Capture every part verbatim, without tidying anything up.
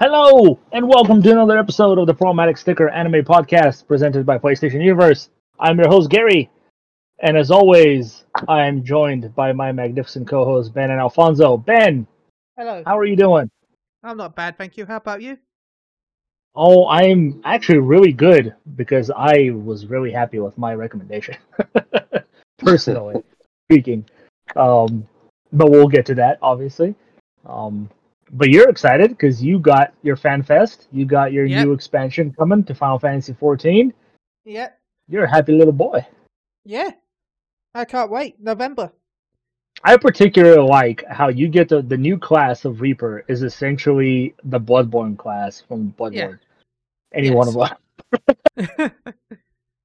Hello, and welcome to another episode of the Problematic Sticker Anime Podcast, presented by PlayStation Universe. I'm your host, Gary, and as always, I am joined by my magnificent co-host, Ben and Alfonso. Ben! Hello. How are you doing? I'm not bad, thank you. How about you? Oh, I'm actually really good, because I was really happy with my recommendation. Personally speaking. Um, but we'll get to that, obviously. Um... But you're excited because you got your fan fest, you got your yep. new expansion coming to Final Fantasy fourteen. Yeah, you're a happy little boy. Yeah, I can't wait. November. I particularly like how you get the the new class of Reaper is essentially the Bloodborne class from Bloodborne. Yeah. Any yes. one of them.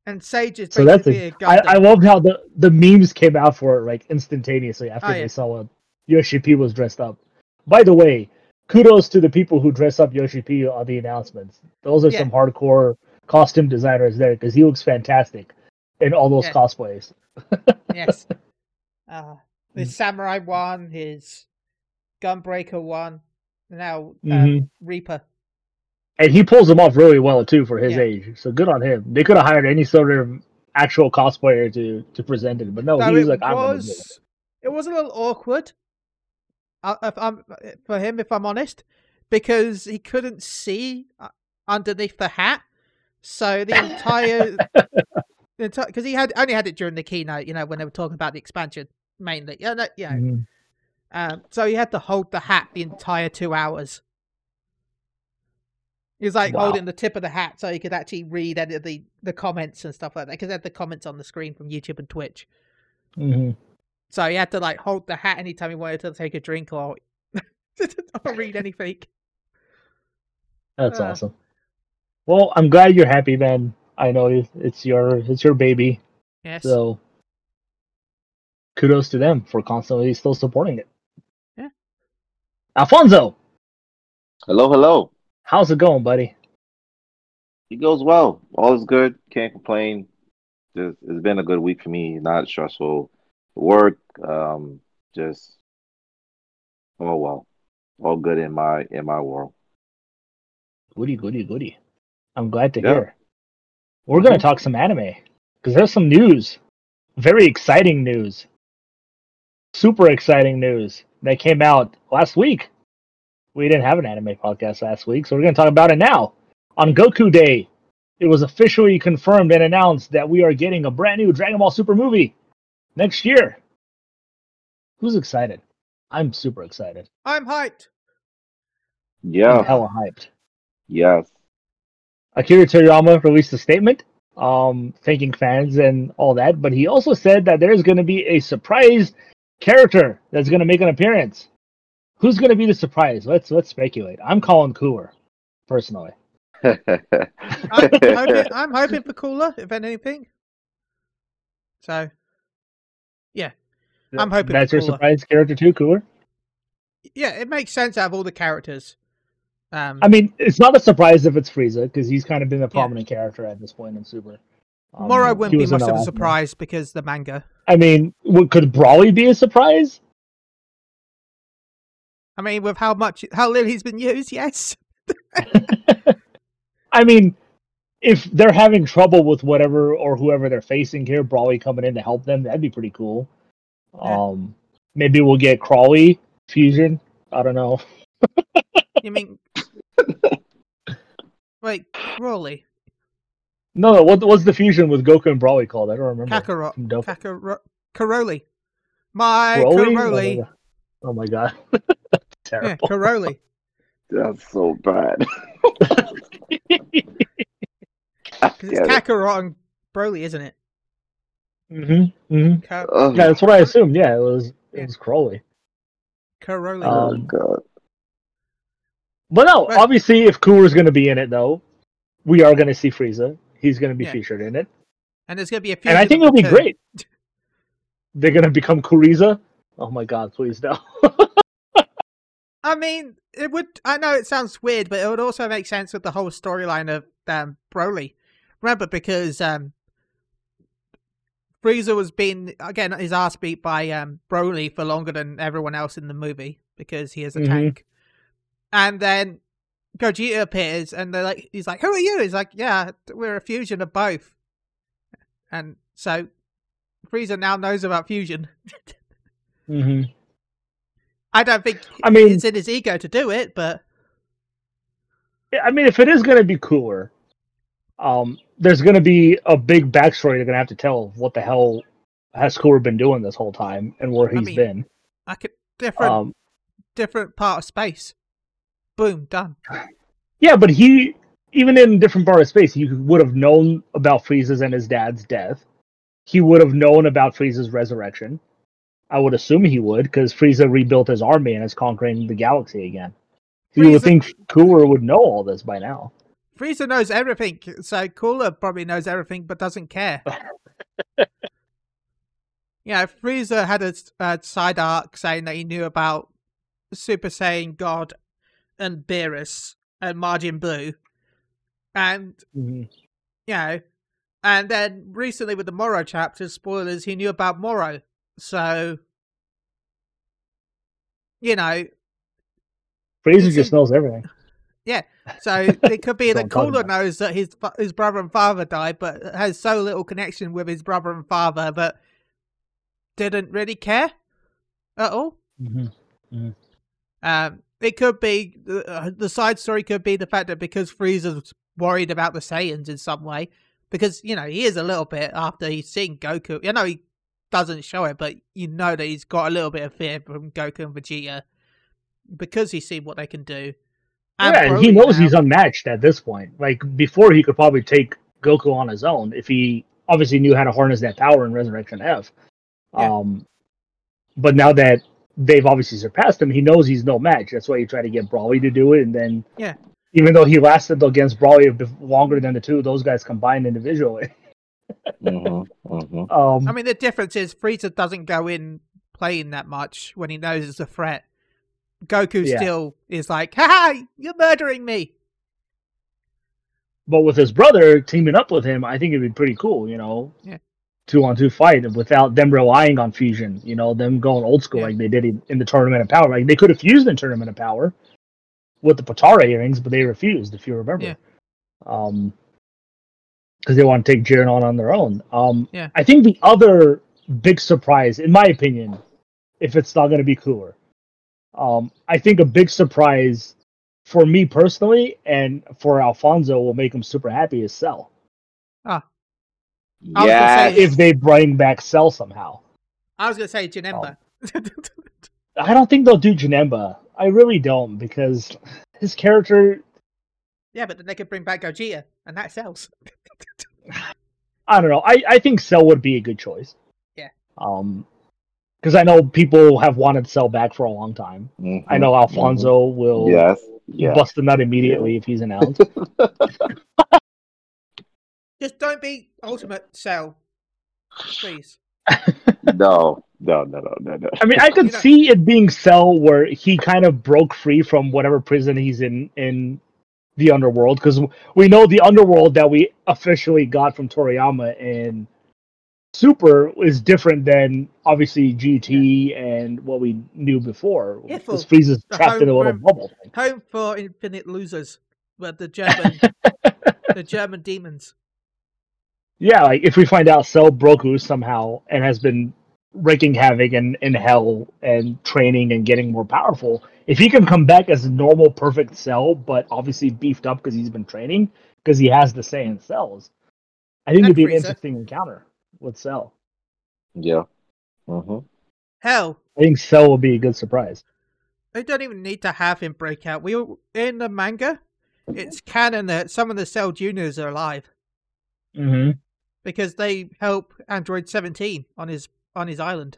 And Sage is so that's a, I, I loved how the the memes came out for it like instantaneously after oh, yeah. they saw a Yoshi P was dressed up. By the way. Kudos to the people who dress up Yoshi P on the announcements. Those are yeah. some hardcore costume designers there, because he looks fantastic in all those yeah. cosplays. Yes. Uh, his Samurai one, his Gunbreaker one, now um, mm-hmm. Reaper. And he pulls them off really well, too, for his yeah. age. So good on him. They could have hired any sort of actual cosplayer to, to present it. But no, so he was like, was, I'm going to do it. It was a little awkward. If I'm, for him, if I'm honest, because he couldn't see underneath the hat, so the entire because he had only had it during the keynote, you know, when they were talking about the expansion mainly, yeah, no, yeah. Mm-hmm. Um, so he had to hold the hat the entire two hours. He was like wow. holding the tip of the hat so he could actually read any of the the comments and stuff like that, because they had the comments on the screen from YouTube and Twitch. Mm-hmm. So he had to like hold the hat anytime he wanted to take a drink or, or read anything. That's uh. awesome. Well, I'm glad you're happy, man. I know it's your it's your baby. Yes. So kudos to them for constantly still supporting it. Yeah. Alfonso. Hello, hello. How's it going, buddy? It goes well. All is good. Can't complain. It's, it's been a good week for me. Not stressful. Work, um, just oh well, all good in my in my world. Goody, goody, goody! I'm glad to yeah. hear. We're gonna talk some anime because there's some news, very exciting news, super exciting news that came out last week. We didn't have an anime podcast last week, so we're gonna talk about it now. On Goku Day, it was officially confirmed and announced that we are getting a brand new Dragon Ball Super movie. Next year. Who's excited? I'm super excited. I'm hyped. Yeah. I'm hella hyped. Yes. Akira Toriyama released a statement um, thanking fans and all that, but he also said that there's going to be a surprise character that's going to make an appearance. Who's going to be the surprise? Let's let's speculate. I'm calling Cooler, personally. I'm, hoping, I'm hoping for Cooler, if anything. So... Yeah, I'm hoping that's your surprise character too, Cooler. Yeah, it makes sense out of all the characters. Um, I mean, it's not a surprise if it's Frieza because he's kind of been a prominent yeah. character at this point in Super. Um, Moro wouldn't be much of a surprise man. because the manga. I mean, what, could Broly be a surprise? I mean, with how much how little he's been used, yes. I mean. If they're having trouble with whatever or whoever they're facing here, Broly coming in to help them, that'd be pretty cool. Yeah. Um, maybe we'll get Karoly fusion. I don't know. You mean... Wait, Karoly? No, no, what, what's the fusion with Goku and Broly called? I don't remember. Kakarot. Kakaro- Karoly. My Karoly? Karoly. Oh, my God. That's terrible. Yeah, Karoly. That's so bad. Because it's Kakarot and Broly, isn't it? Mm-hmm. mm-hmm. Car- oh. Yeah, that's what I assumed. Yeah, it was yeah. it was Karoly. Karoly. Oh, um, God. But no, right. obviously, if Cooler's going to be in it, though, we are going to see Frieza. He's going to be yeah. featured in it. And there's going to be a few. And I think it'll be too. great. They're going to become Kuriza? Oh, my God, please, no. I mean, it would. I know it sounds weird, but it would also make sense with the whole storyline of um, Broly. Remember, because um, Frieza was being, again, his ass beat by um, Broly for longer than everyone else in the movie because he is a mm-hmm. tank. And then Gogeta appears and they're like, he's like, who are you? He's like, yeah, we're a fusion of both. And so Frieza now knows about fusion. Mm-hmm. I don't think I mean, it's in his ego to do it, but... I mean, if it is going to be cooler, um, there's going to be a big backstory they're going to have to tell what the hell has Cooler been doing this whole time and where he's I mean, been. I could, different, um, different part of space. Boom, done. Yeah, but he, even in different part of space, he would have known about Frieza's and his dad's death. He would have known about Frieza's resurrection. I would assume he would, because Frieza rebuilt his army and is conquering the galaxy again. So you would think Cooler would know all this by now. Frieza knows everything, so Cooler probably knows everything but doesn't care. Yeah, Frieza had a, a side arc saying that he knew about Super Saiyan God and Beerus and Majin Buu. And, mm-hmm. you know, and then recently with the Moro chapters, spoilers, he knew about Moro. So, you know, Frieza just knows everything. Yeah, so it could be that Cooler knows that his his brother and father died, but has so little connection with his brother and father that didn't really care at all. Mm-hmm. Mm-hmm. Um, it could be uh, the side story could be the fact that because Frieza's worried about the Saiyans in some way, because you know he is a little bit after he's seen Goku. You know he. Doesn't show it, but you know that he's got a little bit of fear from Goku and Vegeta because he's seen what they can do. And yeah, and he knows now, he's unmatched at this point. Like, before he could probably take Goku on his own if he obviously knew how to harness that power in Resurrection F. Yeah. Um, but now that they've obviously surpassed him, he knows he's no match. That's why he tried to get Broly to do it, and then yeah. even though he lasted against Broly longer than the two of those guys combined individually. mm-hmm, mm-hmm. Um, I mean, the difference is Frieza doesn't go in playing that much when he knows it's a threat. Goku yeah. still is like, haha, you're murdering me. But with his brother teaming up with him, I think it'd be pretty cool, you know, yeah. two on two fight without them relying on fusion, you know, them going old school yeah. like they did in the Tournament of Power. Like, they could have fused in Tournament of Power with the Potara earrings, but they refused, if you remember. Yeah. Um, because they want to take Jiren on on their own. Um, yeah. I think the other big surprise, in my opinion, if it's not going to be Cooler, um, I think a big surprise for me personally and for Alfonso will make him super happy is Cell. Ah. Yeah. If they bring back Cell somehow. I was going to say Janemba. Um, I don't think they'll do Janemba. I really don't, because his character... Yeah, but then they could bring back Gogeta, and that sells. I don't know. I, I think Cell would be a good choice. Yeah. Um, because I know people have wanted Cell back for a long time. Mm-hmm. I know Alfonso mm-hmm. will yes. Yes. bust the nut immediately yeah. if he's announced. Just don't be Ultimate Cell, please. No, no, no, no, no, no. I mean, I could see it being Cell where he kind of broke free from whatever prison he's in in. The underworld, because we know the underworld that we officially got from Toriyama in Super is different than obviously G T yeah. and what we knew before. Yeah, because Frieza's trapped in a little bubble. Thing. Home for infinite losers, but the German, the German demons. Yeah, like if we find out Cell broke loose somehow and has been wreaking havoc and in hell and training and getting more powerful. If he can come back as a normal, perfect Cell, but obviously beefed up because he's been training, because he has the Saiyan cells, I think and it'd be Frieza. An interesting encounter with Cell. Yeah. Mm-hmm. Hell, I think Cell will be a good surprise. They don't even need to have him break out. We in the manga, it's canon that some of the Cell Juniors are alive. Mm-hmm. Because they help Android seventeen on his on his island.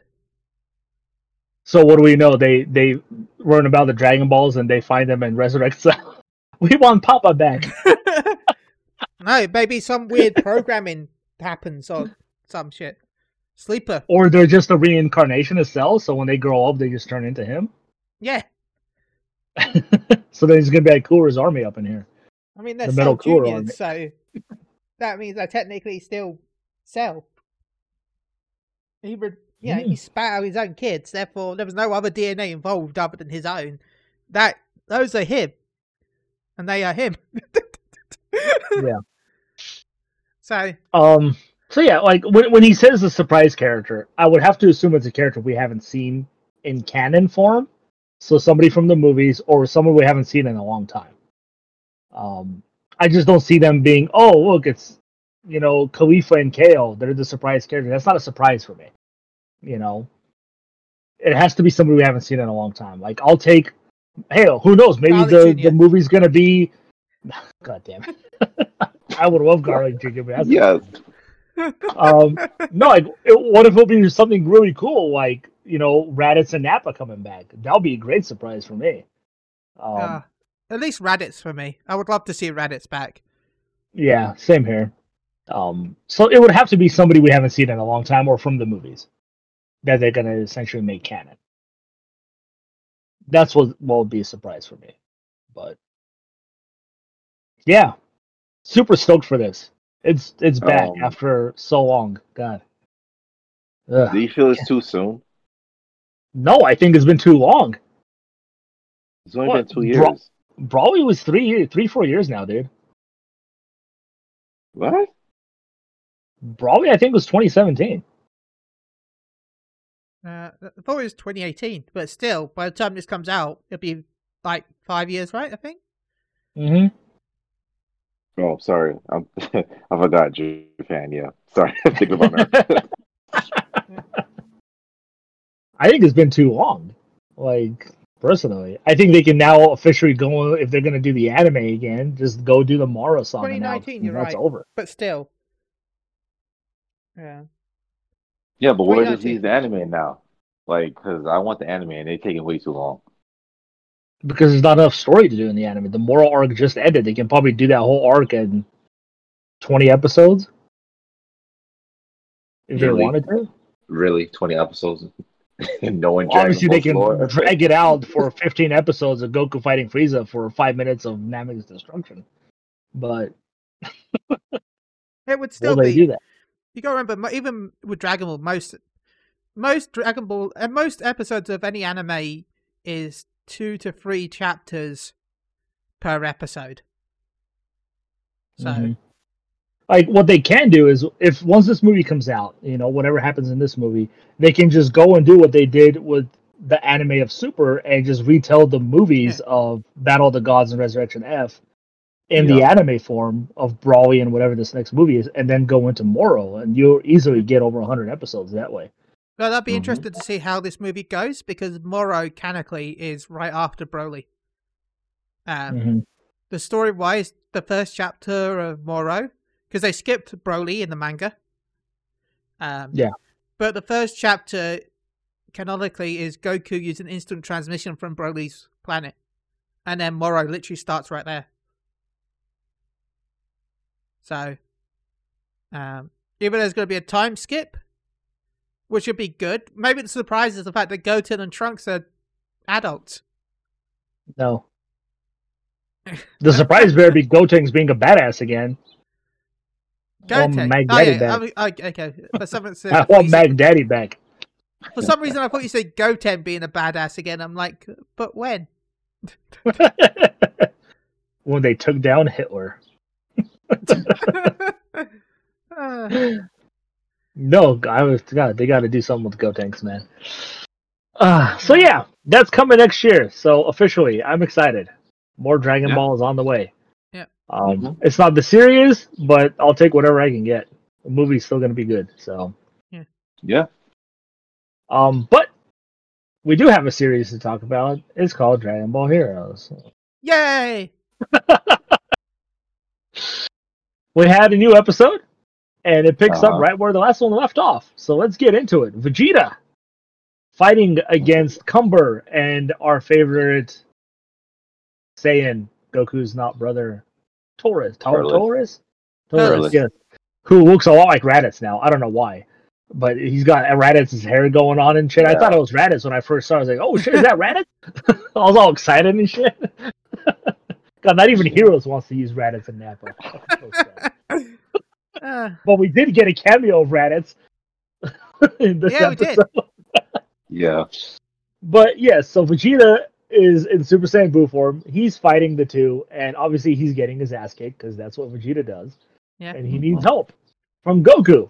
So what do we know? They they learn about the Dragon Balls and they find them and resurrect Cell. We want Papa back. No, maybe some weird programming happens or some shit. Sleeper. Or they're just a reincarnation of Cell, so when they grow up, they just turn into him? Yeah. So then he's going to be like Cooler's army up in here. I mean, they're Cell Juniors, so that means I technically still Cell. He would... Yeah, he spat out his own kids, therefore there was no other D N A involved other than his own. That those are him. and they are him. Yeah. So. Um. So yeah, like when when he says the surprise character, I would have to assume it's a character we haven't seen in canon form. So somebody from the movies or someone we haven't seen in a long time. Um, I just don't see them being, oh, look, it's, you know, Khalifa and Kale. They're the surprise character. That's not a surprise for me. You know, it has to be somebody we haven't seen in a long time. Like, I'll take, hey, who knows? Maybe the, the movie's going to be, God damn it. I would love Garlic Junior But that's yes. um, no, like, it, what if it'll be something really cool? Like, you know, Raditz and Nappa coming back. That'll be a great surprise for me. Um, uh, at least Raditz for me. I would love to see Raditz back. Yeah, same here. Um, so it would have to be somebody we haven't seen in a long time or from the movies that they're going to essentially make canon. That's what will be a surprise for me. But yeah, super stoked for this. It's it's back um, after so long. God. Ugh. Do you feel it's too soon? No, I think it's been too long. It's only what? been two years. Bro- Broly was three, three, four years now, dude. What? Broly, I think, was twenty seventeen. Uh, I thought it was twenty eighteen, but still, by the time this comes out, it'll be like five years, right, I think? Mm-hmm. Oh, sorry. I'm, I forgot Japan, yeah. Sorry, I'm thinking about that. I think it's been too long. Like, personally, I think they can now officially go, if they're going to do the anime again, just go do the Moro song. twenty nineteen, you're right. That's over. But still. Yeah. Yeah, but where does these anime now? Like, because I want the anime and they're taking way too long. Because there's not enough story to do in the anime. The Moro arc just ended. They can probably do that whole arc in twenty episodes. If really? they wanted to. Really? twenty episodes? No one. Well, obviously, they can floor. drag it out for fifteen episodes of Goku fighting Frieza for five minutes of Nameki's destruction. But it would still be. Do that? You gotta remember, even with Dragon Ball, most most Dragon Ball and most episodes of any anime is two to three chapters per episode. So. Mm-hmm. Like, what they can do is, if once this movie comes out, you know, whatever happens in this movie, they can just go and do what they did with the anime of Super and just retell the movies yeah. of Battle of the Gods and Resurrection F in yeah. the anime form of Broly and whatever this next movie is, and then go into Moro, and you'll easily get over one hundred episodes that way. Well, I'd be mm-hmm. interested to see how this movie goes, because Moro, canonically, is right after Broly. Um, mm-hmm. The story-wise, the first chapter of Moro... Because they skipped Broly in the manga. Um, yeah. But the first chapter, canonically, is Goku using instant transmission from Broly's planet. And then Moro literally starts right there. So, um, even though there's going to be a time skip, which would be good. Maybe the surprise is the fact that Goten and Trunks are adults. No. The surprise better be Goten's being a badass again. Goten. Mag Daddy oh, yeah. back. I, okay. For some reason, I want Mag Daddy back. For some reason, I thought you said Goten being a badass again. I'm like, but when? When they took down Hitler. uh. No, I was God. They got to do something with Gotenks, man. Uh, so yeah, that's coming next year. So officially, I'm excited. More Dragon yeah. Ball is on the way. Um, mm-hmm. It's not the series, but I'll take whatever I can get. The movie's still going to be good, so yeah. yeah. Um, but we do have a series to talk about. It's called Dragon Ball Heroes. Yay! We had a new episode, and it picks uh-huh. up right where the last one left off. So let's get into it. Vegeta fighting against Cumber and our favorite Saiyan, Goku's not brother. Taurus, Taurus, Taurus, yeah, who looks a lot like Raditz now. I don't know why, but he's got Raditz's hair going on and shit. Yeah. I thought it was Raditz when I first saw it. I was like, oh shit, is that Raditz? I was all excited and shit. God, not even Heroes wants to use Raditz and Nappa. uh, but we did get a cameo of Raditz in this yeah, episode. We did. Yeah. But yeah, so Vegeta is in Super Saiyan Buu form. He's fighting the two, and obviously he's getting his ass kicked because that's what Vegeta does. Yeah. And he needs help from Goku.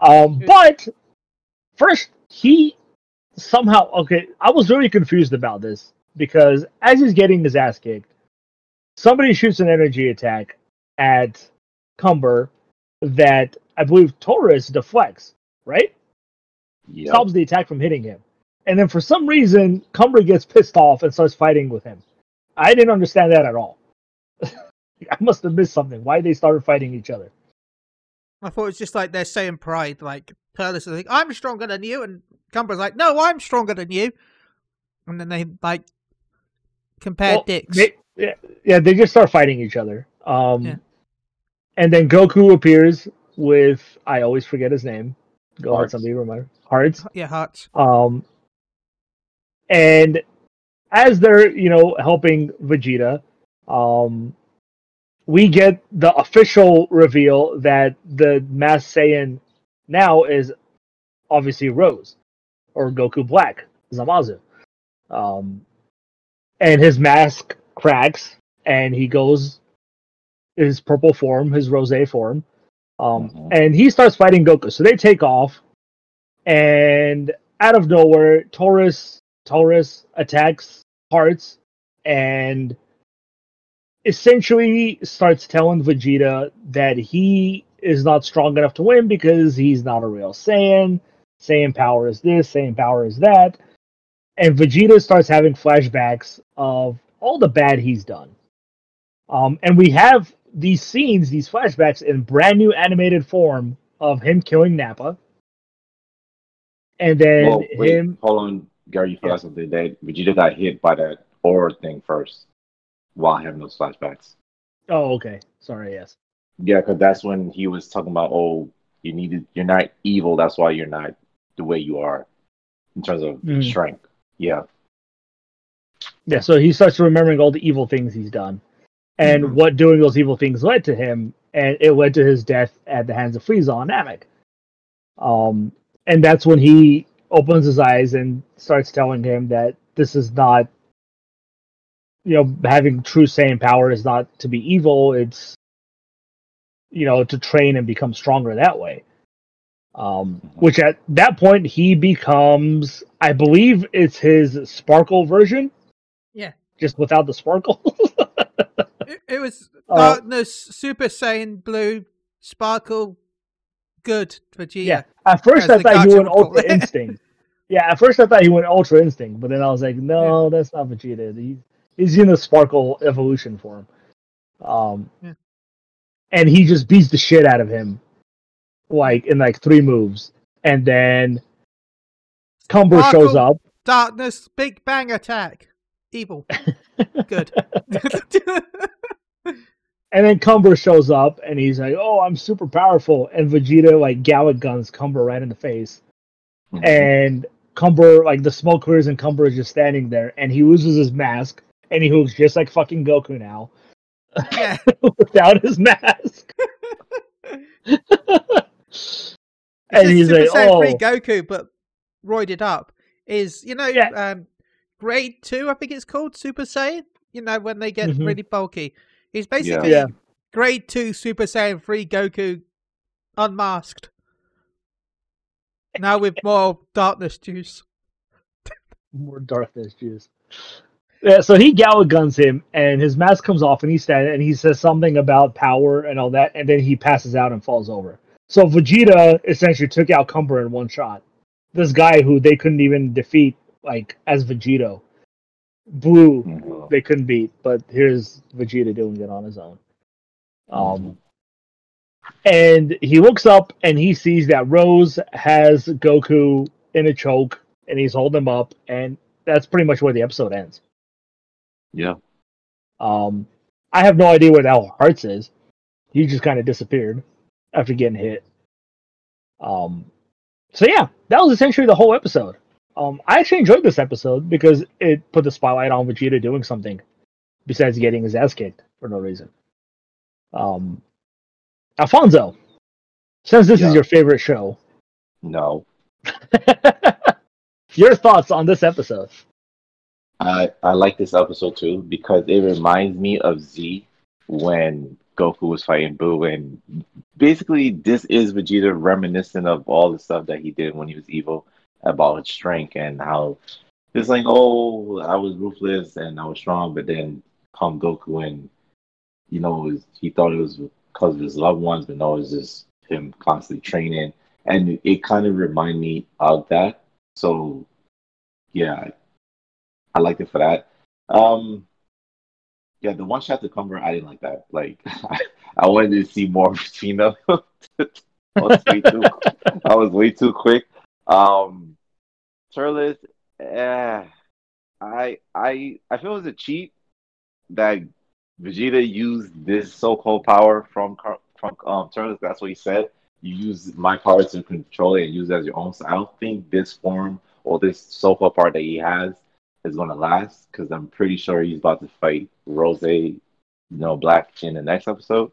Um, but first, he somehow... Okay, I was really confused about this because as he's getting his ass kicked, somebody shoots an energy attack at Cumber that I believe Taurus deflects, right? Yep. Stops the attack from hitting him. And then for some reason, Cumber gets pissed off and starts fighting with him. I didn't understand that at all. I must have missed something. Why they started fighting each other? I thought it was just like they're saying pride, like Turles is like, I'm stronger than you, and Cumber's like, no, I'm stronger than you. And then they like compare well, dicks. They, yeah, yeah, they just start fighting each other. Um, yeah. And then Goku appears with, I always forget his name. Go on, somebody remember. Hearts. Yeah, Hearts. Um, and as they're, you know, helping Vegeta, um, we get the official reveal that the Mass Saiyan now is obviously Rose, or Goku Black, Zamasu. Um, and his mask cracks, and he goes his purple form, his rose form. Um, mm-hmm. And he starts fighting Goku. So they take off, and out of nowhere, Taurus, Taurus attacks Hearts, and essentially starts telling Vegeta that he is not strong enough to win because he's not a real Saiyan. Saiyan power is this, Saiyan power is that. And Vegeta starts having flashbacks of all the bad he's done. Um, and we have these scenes, these flashbacks, in brand new animated form of him killing Nappa. And then well, wait, him... Hold on, Gary, you forgot yeah. something. That Vegeta got hit by that aura thing first while having those flashbacks. Oh, okay. Sorry, yes. Yeah, because that's when he was talking about, oh, you needed, you're not evil, that's why you're not the way you are in terms of mm. strength. Yeah. Yeah, so he starts remembering all the evil things he's done. And mm-hmm. what doing those evil things led to him, and it led to his death at the hands of Frieza on Namek. Um, and that's when he opens his eyes and starts telling him that this is not, you know, having true Saiyan power is not to be evil, it's, you know, to train and become stronger that way. Um, which at that point, he becomes, I believe it's his sparkle version. Yeah. Just without the sparkle. It, it was darkness, uh, Super Saiyan Blue, Sparkle, good Vegeta. Yeah, at first I thought he went Ultra Instinct. Yeah, at first I thought he went Ultra Instinct, but then I was like, no, yeah. that's not Vegeta. He, he's in the Sparkle evolution form. Um, yeah. And he just beats the shit out of him, like, in like three moves. And then Cumber Sparkle, shows up. Darkness, Big Bang Attack. Evil. Good. And then Cumber shows up and he's like, oh, I'm super powerful. And Vegeta, like, Gallic guns Cumber right in the face. Mm-hmm. And Cumber, like, the smoke clears and Cumber is just standing there. And he loses his mask and he looks just like fucking Goku now. Yeah. Without his mask. And he's Super like, Saiyan oh. three Goku, but roided up. Is, you know, yeah. um, Grade two, I think it's called, Super Saiyan. You know, when they get mm-hmm. really bulky. He's basically yeah. Grade two Super Saiyan three Goku unmasked. Now with more darkness juice. More darkness juice. Yeah, so he Gala guns him, and his mask comes off, and he's standing, and he says something about power and all that, and then he passes out and falls over. So Vegeta essentially took out Cumber in one shot. This guy who they couldn't even defeat, like, as Vegito. Blue, mm-hmm. they couldn't beat, but here's Vegeta doing it on his own. Um, and he looks up, and he sees that Rose has Goku in a choke, and he's holding him up, and that's pretty much where the episode ends. Yeah. Um, I have no idea where that Hearts is. He just kind of disappeared after getting hit. Um, so yeah, that was essentially the whole episode. Um, I actually enjoyed this episode because it put the spotlight on Vegeta doing something besides getting his ass kicked for no reason. Um, Alfonso, since this yeah. is your favorite show. No. Your thoughts on this episode? I, I like this episode too because it reminds me of Z when Goku was fighting Boo, and basically this is Vegeta reminiscent of all the stuff that he did when he was evil about his strength and how it's like, oh, I was ruthless and I was strong, but then come Goku and, you know, was, he thought it was because of his loved ones, but no, it was just him constantly training. And it kind of reminded me of that. So, yeah, I liked it for that. Um, yeah, the one shot to Cumber, I didn't like that. Like, I, I wanted to see more between them. I was way too, I was way too quick. Um, Turles, eh, I, I, I feel it was a cheat that Vegeta used this so-called power from from um, Turles. That's what he said. You use my power to control it and use it as your own. So I don't think this form or this sofa part that he has is going to last, because I'm pretty sure he's about to fight Rose, you know, Black in the next episode.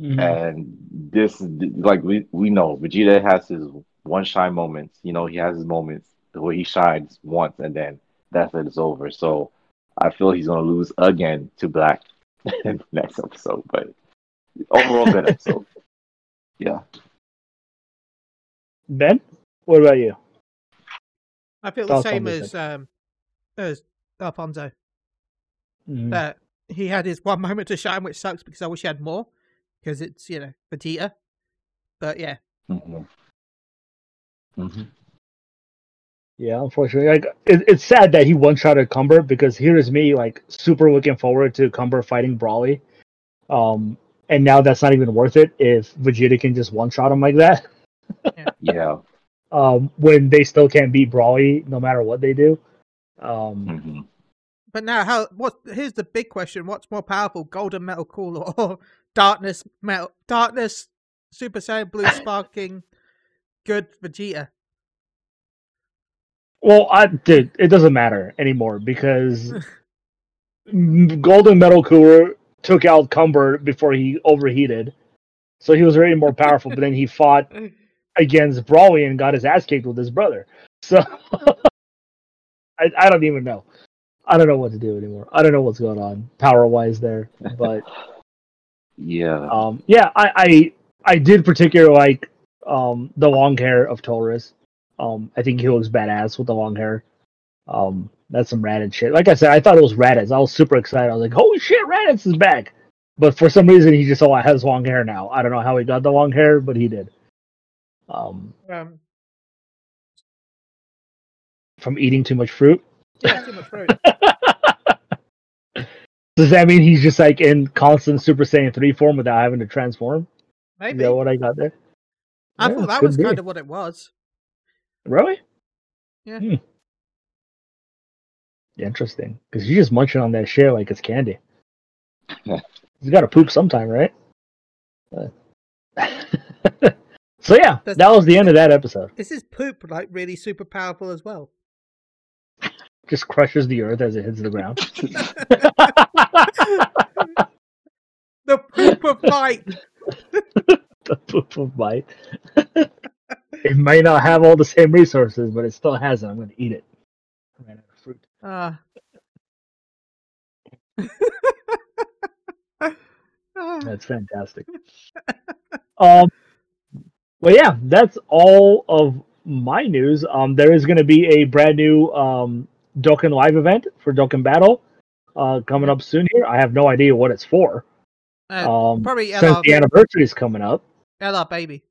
Mm-hmm. And this, like, we, we know Vegeta has his one shine moments. You know, he has his moments where he shines once and then that's it, it's over. So I feel he's going to lose again to Black in the next episode. But overall, good episode. Yeah. Ben, what about you? I feel the same as um, as Alfonso. Mm. That he had his one moment to shine, which sucks because I wish he had more, because it's, you know, Vegeta. But yeah. Mm-hmm. Mm-hmm. Yeah, unfortunately, like it, it's sad that he one-shotted Cumber, because here is me like super looking forward to Cumber fighting Broly. Um. And now that's not even worth it if Vegeta can just one-shot him like that. Yeah. Um, when they still can't beat Broly, no matter what they do. Um, mm-hmm. But now, how? What? Here's the big question: what's more powerful, Golden Metal Cooler or Darkness Metal Darkness Super Saiyan Blue Sparking Good Vegeta? Well, I dude, it doesn't matter anymore because Golden Metal Cooler took out Cumber before he overheated. So he was already more powerful, but then he fought against Broly and got his ass kicked with his brother. So I, I don't even know. I don't know what to do anymore. I don't know what's going on power-wise there. But yeah. Um, yeah, I, I I did particularly like um, the long hair of Taurus. Um, I think he looks badass with the long hair. Um, that's some Raditz shit. Like I said, I thought it was Raditz. I was super excited. I was like, holy shit, Raditz is back. But for some reason, he just oh, has long hair now. I don't know how he got the long hair, but he did. Um, um From eating too much fruit? Yeah, too much fruit. Does that mean he's just like in constant Super Saiyan three form without having to transform? Maybe. Is that what I got there? I yeah, thought that was be. kind of what it was. Really? Yeah. Hmm. Interesting, because you're just munching on that shit like it's candy. You gotta poop sometime, right? So yeah, That's, that was the end of that episode. Is his poop like really super powerful as well? Just crushes the earth as it hits the ground. The poop of light. The poop of light. It may not have all the same resources, but it still has it. I'm gonna eat it. Uh. That's fantastic. Um, well, yeah, that's all of my news. Um, there is going to be a brand new um, Dokken Live event for Dokken Battle uh, coming up soon here. I have no idea what it's for. Uh, um, probably L R, since the anniversary is coming up. L R Baby.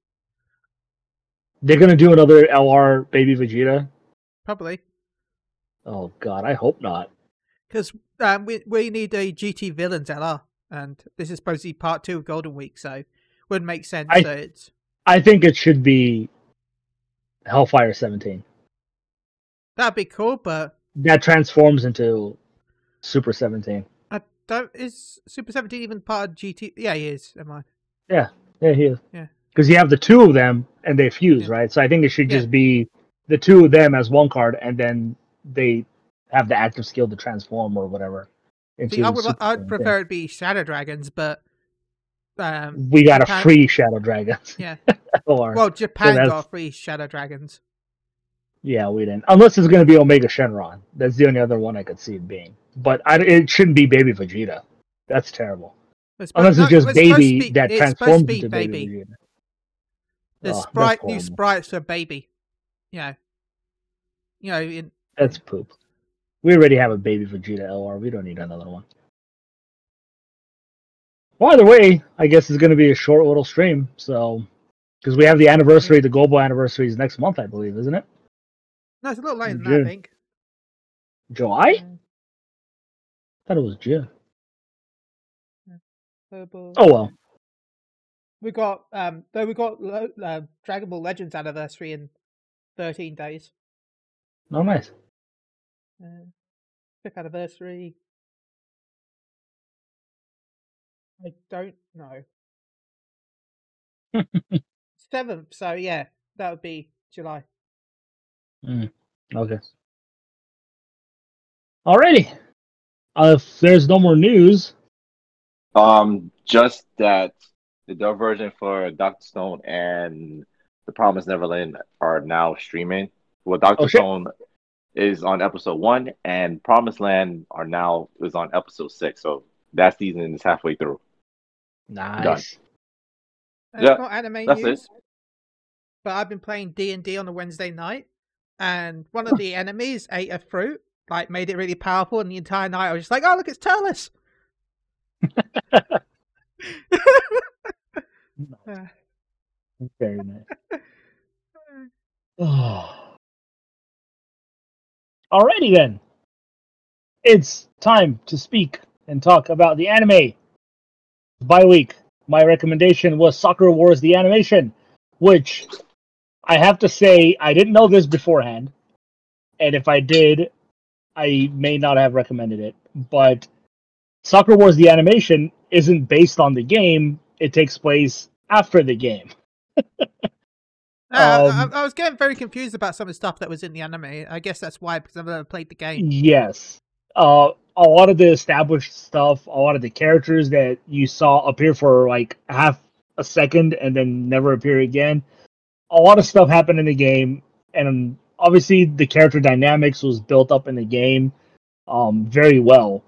They're going to do another L R Baby Vegeta? Probably. Oh God, I hope not. Because um, we we need a G T Villains L R, and this is supposed to be part two of Golden Week, so it would make sense. I, so it's... I think it should be Hellfire seventeen. That'd be cool, but that transforms into Super seventeen. I don't. Is Super seventeen even part of G T? Yeah, he is. Am I? Yeah, yeah, he is. Yeah, because you have the two of them and they fuse, yeah. Right? So I think it should yeah. just be the two of them as one card, and then they have the active skill to transform or whatever. See, I would I'd prefer thing. it be Shadow Dragons, but um, we got Japan... a free Shadow Dragons. Yeah. Or, well, Japan so got free Shadow Dragons. Yeah, we didn't. Unless it's going to be Omega Shenron. That's the only other one I could see it being. But I, it shouldn't be Baby Vegeta. That's terrible. It's Unless it's just it's Baby be, that transforms be into Baby, baby Vegeta. There's oh, sprite, new sprites for Baby. You know. You know in... That's poop. We already have a Baby Vegeta L R. We don't need another one. Well, either way, I guess it's going to be a short little stream. So, because we have the anniversary, the global anniversary is next month, I believe, isn't it? No, it's a little later than that, I think. July? Yeah. I thought it was June. Yeah. Purple. Oh, well. We got, um, though we got uh, Dragon Ball Legends anniversary in thirteen days. Oh, nice. Uh, fifth anniversary. I don't know. seventh, so yeah, that would be July. Mm, okay. Alrighty. Uh, if there's no more news, um, just that the dub version for Doctor Stone and The Promised Neverland are now streaming. Well, Doctor oh, Stone is on episode one, and Promised Land are now is on episode six. So that season is halfway through. Nice. Done. Yeah, not anime that's news, it. But I've been playing D and D on a Wednesday night. And one of the enemies ate a fruit, like made it really powerful. And the entire night I was just like, "Oh, look, it's Turles." Very nice. Oh. Alrighty then, it's time to speak and talk about the anime by week. My recommendation was Sakura Wars: The Animation, which. I have to say, I didn't know this beforehand, and if I did, I may not have recommended it, but Sakura Wars The Animation isn't based on the game, it takes place after the game. uh, um, I, I was getting very confused about some of the stuff that was in the anime, I guess that's why, because I've never played the game. Yes. Uh, a lot of the established stuff, a lot of the characters that you saw appear for like half a second and then never appear again, a lot of stuff happened in the game, and obviously the character dynamics was built up in the game um, very well,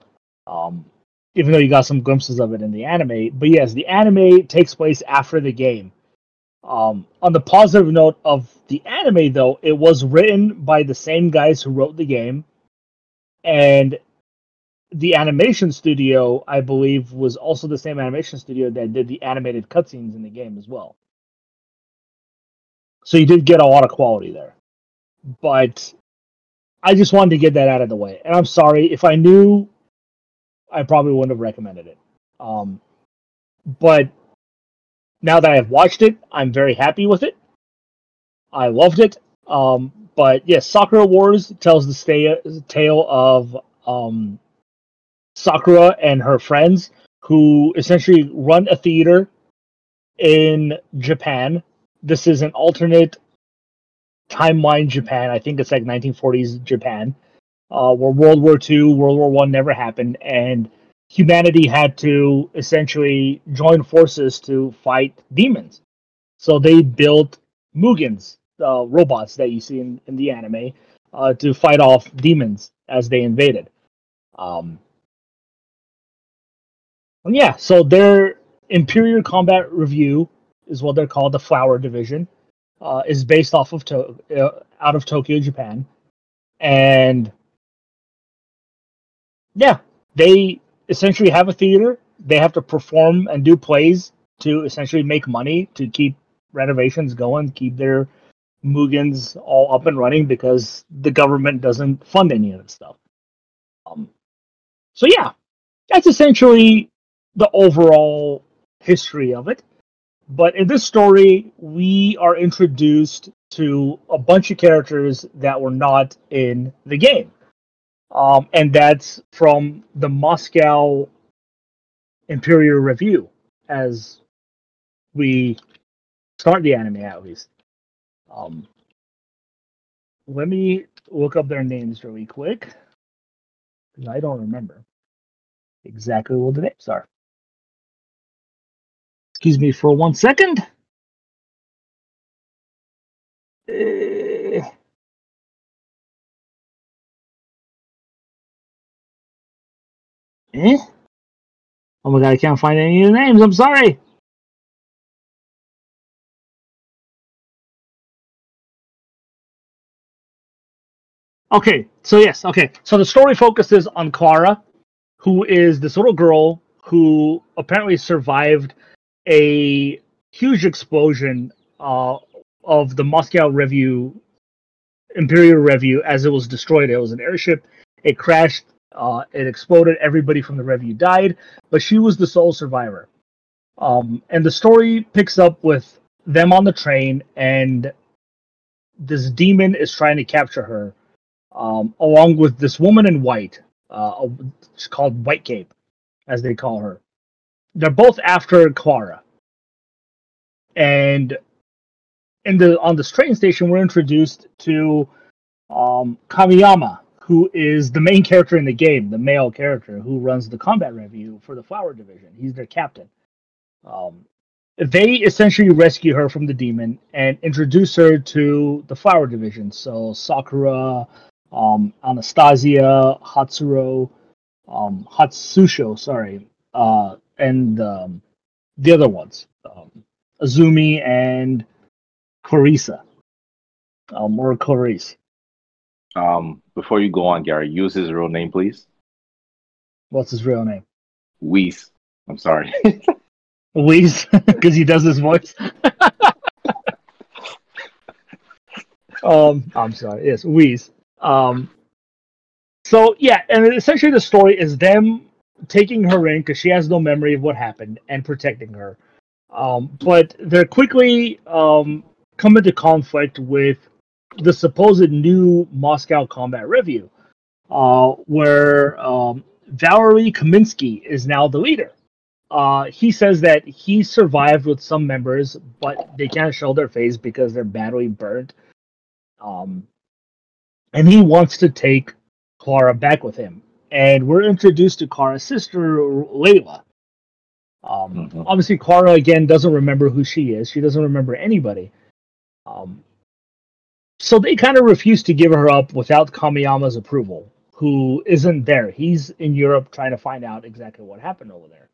um, even though you got some glimpses of it in the anime. But yes, the anime takes place after the game. Um, on the positive note of the anime, though, it was written by the same guys who wrote the game, and the animation studio, I believe, was also the same animation studio that did the animated cutscenes in the game as well. So you did get a lot of quality there. But I just wanted to get that out of the way. And I'm sorry, if I knew, I probably wouldn't have recommended it. Um, but now that I've watched it, I'm very happy with it. I loved it. Um, but yes, Sakura Wars tells the sta- tale of um, Sakura and her friends who essentially run a theater in Japan. This is an alternate timeline Japan. I think it's like nineteen forties Japan, uh, where World War Two, World War One never happened, and humanity had to essentially join forces to fight demons. So they built Mugens, uh, robots that you see in, in the anime, uh, to fight off demons as they invaded. Um, and yeah, so their Imperial Combat Review is what they're called, the Flower Division, uh, is based off of to- uh, out of Tokyo, Japan, and yeah, they essentially have a theater. They have to perform and do plays to essentially make money to keep renovations going, keep their Mugens all up and running because the government doesn't fund any of this stuff. Um, so yeah, that's essentially the overall history of it. But in this story, we are introduced to a bunch of characters that were not in the game. Um, and that's from the Moscow Imperial Review, as we start the anime, at least. Um, let me look up their names really quick, because I don't remember exactly what the names are. Excuse me for one second. Uh, Eh? Oh my god, I can't find any of the names, I'm sorry! Okay, so yes, okay. So the story focuses on Clara, who is this little girl who apparently survived a huge explosion uh, of the Moscow Review, Imperial Review, as it was destroyed. It was an airship. It crashed. Uh, it exploded. Everybody from the Review died, but she was the sole survivor. Um, and the story picks up with them on the train, and this demon is trying to capture her, um, along with this woman in white. Uh, it's called White Cape, as they call her. They're both after Clara. And in the on this train station, we're introduced to um, Kamiyama, who is the main character in the game, the male character who runs the combat review for the Flower Division. He's their captain. Um, they essentially rescue her from the demon and introduce her to the Flower Division. So Sakura, um, Anastasia, Hatsuho, um, Hatsusho, sorry, uh, and um, the other ones, um, Azumi and Corisa, um, or Coris. Um, before you go on, Gary, use his real name, please. What's his real name? Weiss. I'm sorry. Weiss? Because he does his voice? um, I'm sorry. Yes, Weiss. Um, so, yeah, and essentially the story is them taking her in because she has no memory of what happened and protecting her. Um, but they're quickly um, come into conflict with the supposed new Moscow Combat Review, uh, where um, Valerie Kaminsky is now the leader. Uh, he says that he survived with some members, but they can't show their face because they're badly burnt. Um, and he wants to take Clara back with him. And we're introduced to Clara's sister, Layla. Um, mm-hmm. Obviously, Clara, again, doesn't remember who she is. She doesn't remember anybody. Um, so they kind of refuse to give her up without Kamiyama's approval, who isn't there. He's in Europe trying to find out exactly what happened over there.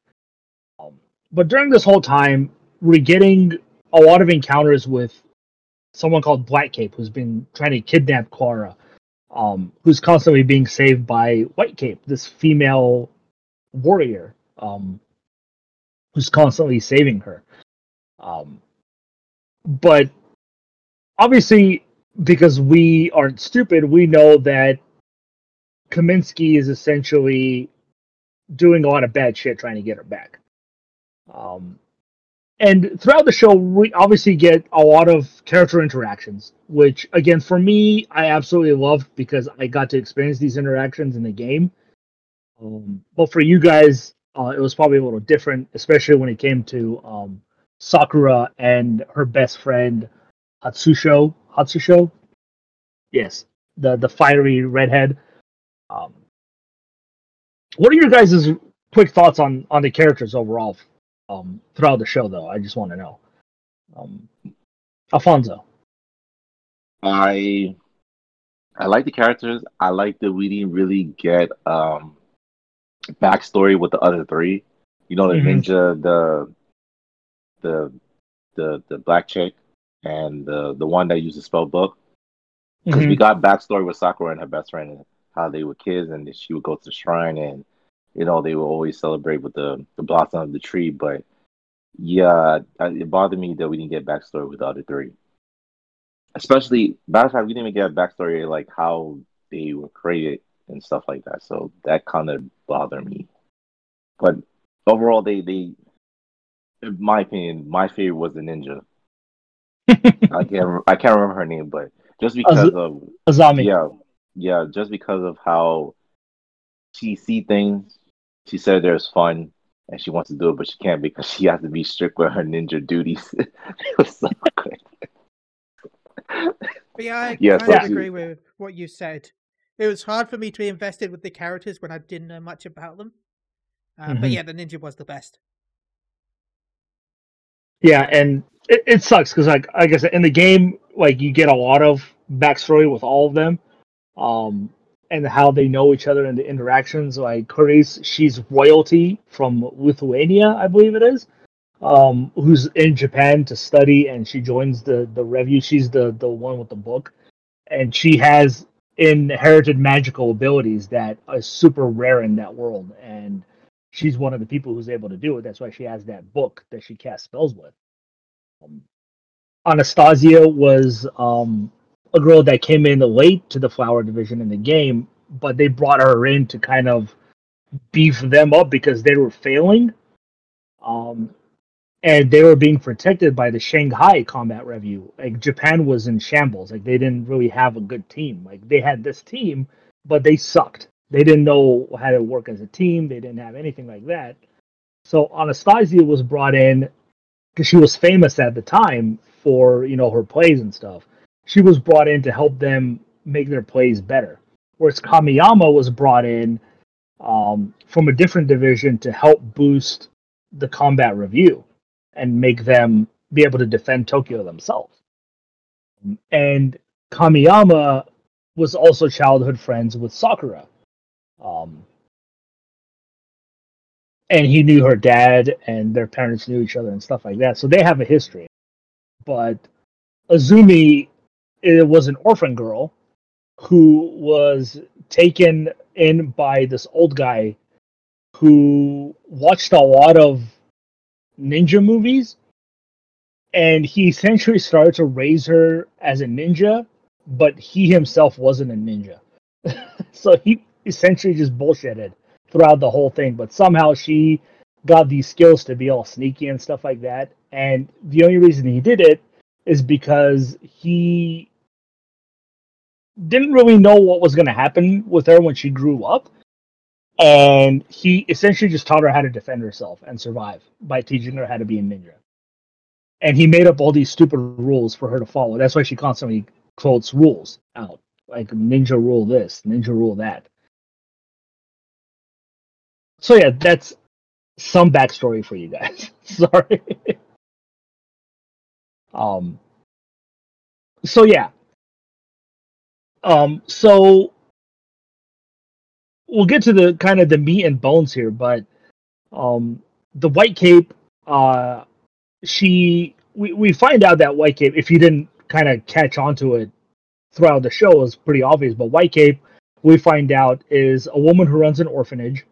Um, but during this whole time, we're getting a lot of encounters with someone called Black Cape, who's been trying to kidnap Clara, um, who's constantly being saved by White Cape, this female warrior, um, who's constantly saving her. Um, but obviously, because we aren't stupid, we know that Kaminsky is essentially doing a lot of bad shit trying to get her back. Um, and throughout the show, we obviously get a lot of character interactions, which, again, for me, I absolutely loved because I got to experience these interactions in the game. Um, but for you guys, uh, it was probably a little different, especially when it came to um, Sakura and her best friend, Hatsusho. Hatsusho? Yes. The the fiery redhead. Um, what are your guys' quick thoughts on, on the characters overall um, throughout the show, though? I just want to know. Um, Alfonso. I I like the characters. I like that we didn't really get um, backstory with the other three. You know, the mm-hmm. ninja, the the the the black chick, and the the one that used the spell book, because mm-hmm. we got backstory with Sakura and her best friend and how they were kids, and she would go to the shrine, and you know they would always celebrate with the, the blossom of the tree. But yeah, it bothered me that we didn't get backstory with the other three. Especially, matter of fact, we didn't even get backstory like how they were created and stuff like that. So that kind of bothered me. But overall, they they, in my opinion, my favorite was the ninja. I can't I can't remember her name, but just because Az- of Azumi, yeah, yeah, just because of how she see things, she said there's fun and she wants to do it, but she can't because she has to be strict with her ninja duties. It was so good. But yeah, I, yeah, I so agree she... with what you said. It was hard for me to be invested with the characters when I didn't know much about them. Uh, mm-hmm. But yeah, the ninja was the best. Yeah, and It, it sucks because, like, like I said, in the game, like you get a lot of backstory with all of them, um, and how they know each other and the interactions. Like Clarice, she's royalty from Lithuania, I believe it is, um, who's in Japan to study, and she joins the, the review. She's the, the one with the book, and she has inherited magical abilities that are super rare in that world, and she's one of the people who's able to do it. That's why she has that book that she casts spells with. Um, Anastasia was um, a girl that came in late to the flower division in the game, but they brought her in to kind of beef them up because they were failing. Um, and they were being protected by the Shanghai Combat Review. Like, Japan was in shambles. Like, they didn't really have a good team. Like, they had this team, but they sucked. They didn't know how to work as a team. They didn't have anything like that. So Anastasia was brought in because she was famous at the time for, you know, her plays and stuff. She was brought in to help them make their plays better. Whereas Kamiyama was brought in um, from a different division to help boost the combat review and make them be able to defend Tokyo themselves. And Kamiyama was also childhood friends with Sakura. Um, and he knew her dad, and their parents knew each other and stuff like that. So they have a history. But Azumi, it was an orphan girl who was taken in by this old guy who watched a lot of ninja movies, and he essentially started to raise her as a ninja, but he himself wasn't a ninja. So he essentially just bullshitted throughout the whole thing, but somehow she got these skills to be all sneaky and stuff like that. And the only reason he did it is because he didn't really know what was going to happen with her when she grew up. And he essentially just taught her how to defend herself and survive by teaching her how to be a ninja. And he made up all these stupid rules for her to follow. That's why she constantly quotes rules out. Like, ninja rule this, ninja rule that. So yeah, that's some backstory for you guys. Sorry. um. So yeah. Um. So we'll get to the kind of the meat and bones here, but um, the White Cape. Uh, she we we find out that White Cape, if you didn't kind of catch on to it throughout the show, is pretty obvious. But White Cape, we find out, is a woman who runs an orphanage.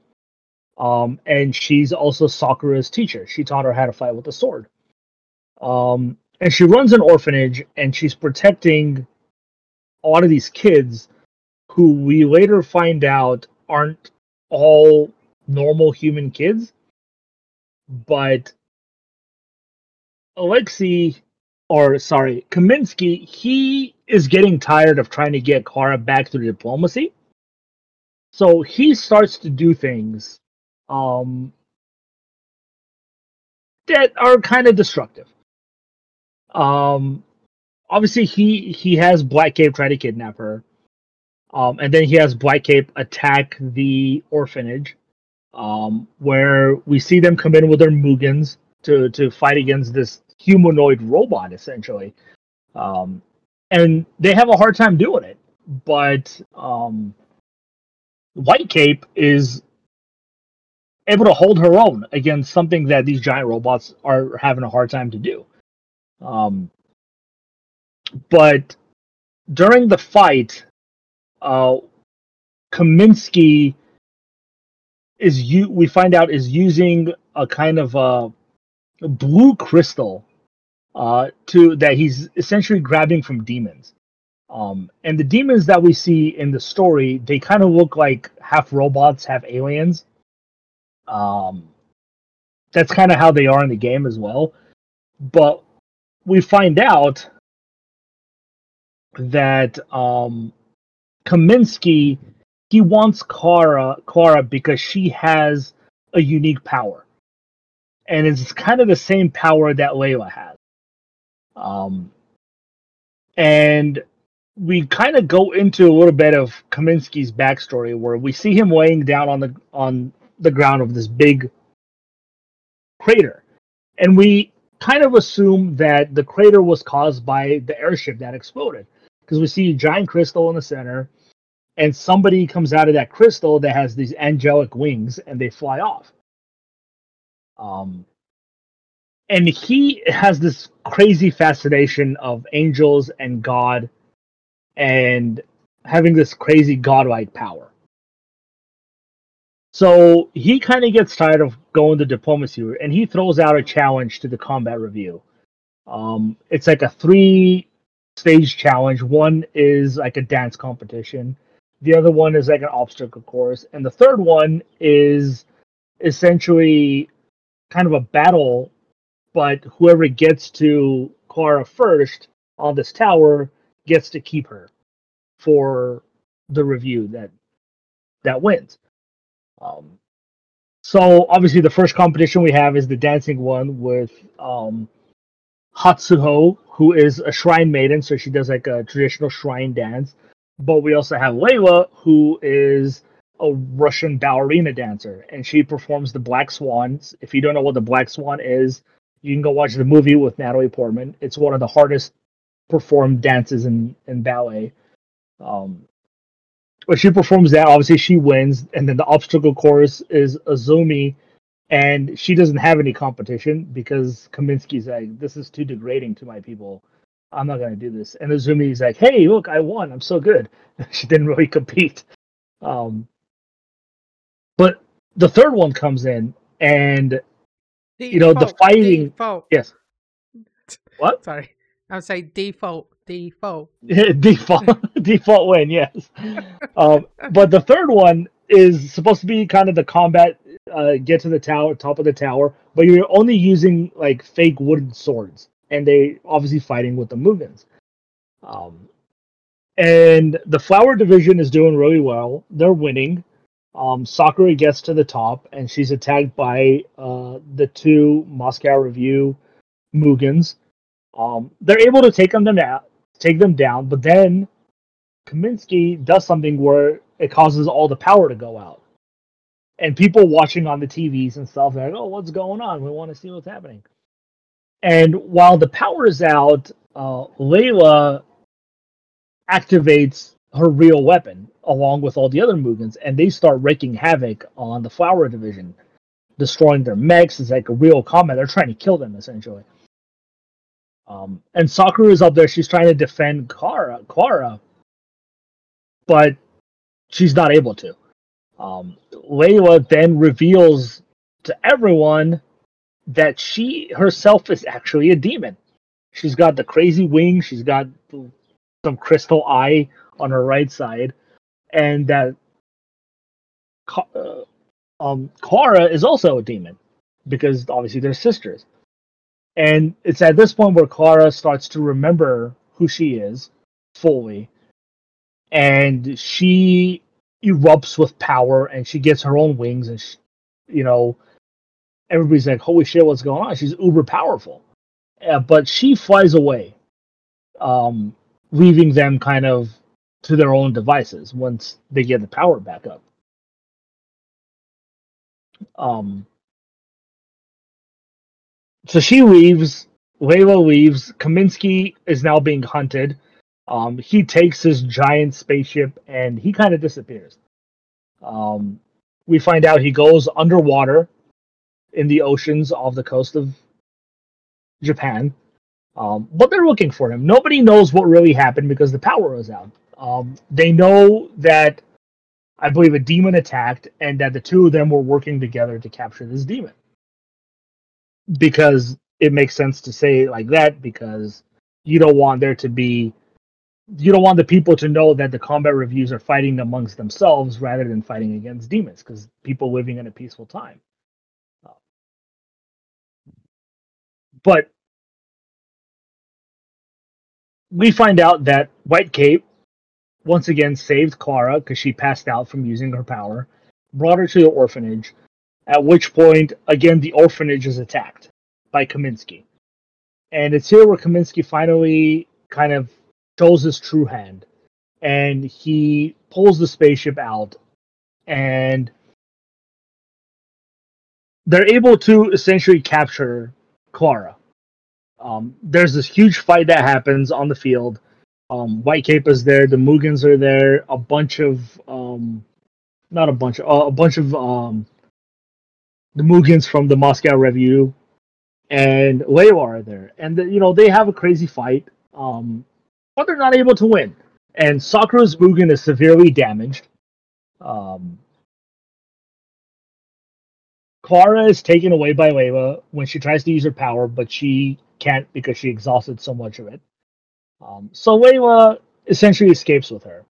Um, and she's also Sakura's teacher. She taught her how to fight with a sword. Um, and she runs an orphanage, and she's protecting a lot of these kids who we later find out aren't all normal human kids. But Alexei, or sorry, Kaminsky, he is getting tired of trying to get Clara back through diplomacy. So he starts to do things Um, that are kind of destructive. Um, obviously he he has Black Cape try to kidnap her, um, and then he has Black Cape attack the orphanage, um, where we see them come in with their Mugens to to fight against this humanoid robot essentially, um, and they have a hard time doing it. But um, White Cape is able to hold her own against something that these giant robots are having a hard time to do. Um, but during the fight, uh, Kaminsky is u- we find out is using a kind of a blue crystal uh, to that he's essentially grabbing from demons. Um, and the demons that we see in the story, they kind of look like half robots, half aliens. Um, that's kind of how they are in the game as well. But we find out that um, Kaminsky, he wants Clara, Clara because she has a unique power. And it's kind of the same power that Layla has. Um, and we kind of go into a little bit of Kaminsky's backstory where we see him laying down on the on the ground of this big crater, and we kind of assume that the crater was caused by the airship that exploded, because we see a giant crystal in the center, and somebody comes out of that crystal that has these angelic wings, and they fly off. Um, and he has this crazy fascination of angels and God, and having this crazy godlike power. So he kind of gets tired of going to diplomacy, and he throws out a challenge to the combat review. Um, it's like a three-stage challenge. One is like a dance competition. The other one is like an obstacle course. And the third one is essentially kind of a battle, but whoever gets to Clara first on this tower gets to keep her for the review that that wins. Um, so obviously the first competition we have is the dancing one with um, Hatsuho, who is a shrine maiden, so she does like a traditional shrine dance. But we also have Layla, who is a Russian ballerina dancer, and she performs the Black Swans. If you don't know what the Black Swan is, you can go watch the movie with Natalie Portman. It's one of the hardest performed dances in, in ballet. Um, But she performs that, obviously she wins, and then the obstacle course is Azumi, and she doesn't have any competition because Kaminsky's like, this is too degrading to my people. I'm not going to do this. And Azumi's like, hey, look, I won. I'm so good. She didn't really compete. Um, but the third one comes in, and, default, you know, the fighting... Default. Yes. What? Sorry. I was saying default. Default. default default win, yes. Um, but the third one is supposed to be kind of the combat, uh, get to the tower, top of the tower, but you're only using like fake wooden swords, and they obviously fighting with the Mugens. Um, and the flower division is doing really well. They're winning. Um, Sakura gets to the top, and she's attacked by uh, the two Moscow Review Mugens. Um, they're able to take them down, take them down, but then Kaminsky does something where it causes all the power to go out, and people watching on the T Vs and stuff, they're like, "Oh, what's going on? We want to see what's happening." And while the power is out, uh, Layla activates her real weapon along with all the other Mugens, and they start wreaking havoc on the Flower Division, destroying their mechs. It's like a real combat; they're trying to kill them essentially. Um, and Sakura is up there. She's trying to defend Clara, Clara, but she's not able to. Um, Layla then reveals to everyone that she herself is actually a demon. She's got the crazy wings. She's got some crystal eye on her right side, and that uh, um, Clara is also a demon because obviously they're sisters. And it's at this point where Clara starts to remember who she is fully. And she erupts with power, and she gets her own wings. And, she, you know, everybody's like, holy shit, what's going on? She's uber powerful. Uh, but she flies away, um, leaving them kind of to their own devices once they get the power back up. Um... So she leaves, Layla leaves, Kaminsky is now being hunted. Um, he takes his giant spaceship, and he kind of disappears. Um, we find out he goes underwater in the oceans off the coast of Japan. Um, but they're looking for him. Nobody knows what really happened because the power was out. Um, they know that, I believe, a demon attacked, and that the two of them were working together to capture this demon. Because it makes sense to say it like that, because you don't want there to be, you don't want the people to know that the combat reviews are fighting amongst themselves rather than fighting against demons, because people living in a peaceful time. But we find out that White Cape once again saved Clara because she passed out from using her power, brought her to the orphanage. At which point, again, the orphanage is attacked by Kaminsky. And it's here where Kaminsky finally kind of shows his true hand. And he pulls the spaceship out. And they're able to essentially capture Clara. Um, there's this huge fight that happens on the field. Um, White Cape is there. The Mugens are there. A bunch of um, not a bunch of uh, a bunch of um, the Mugens from the Moscow Review and Layla are there. And the, you know they have a crazy fight, um, but they're not able to win. And Sakura's Mugen is severely damaged. Um, Clara is taken away by Layla when she tries to use her power, but she can't because she exhausted so much of it. Um, so Layla essentially escapes with her.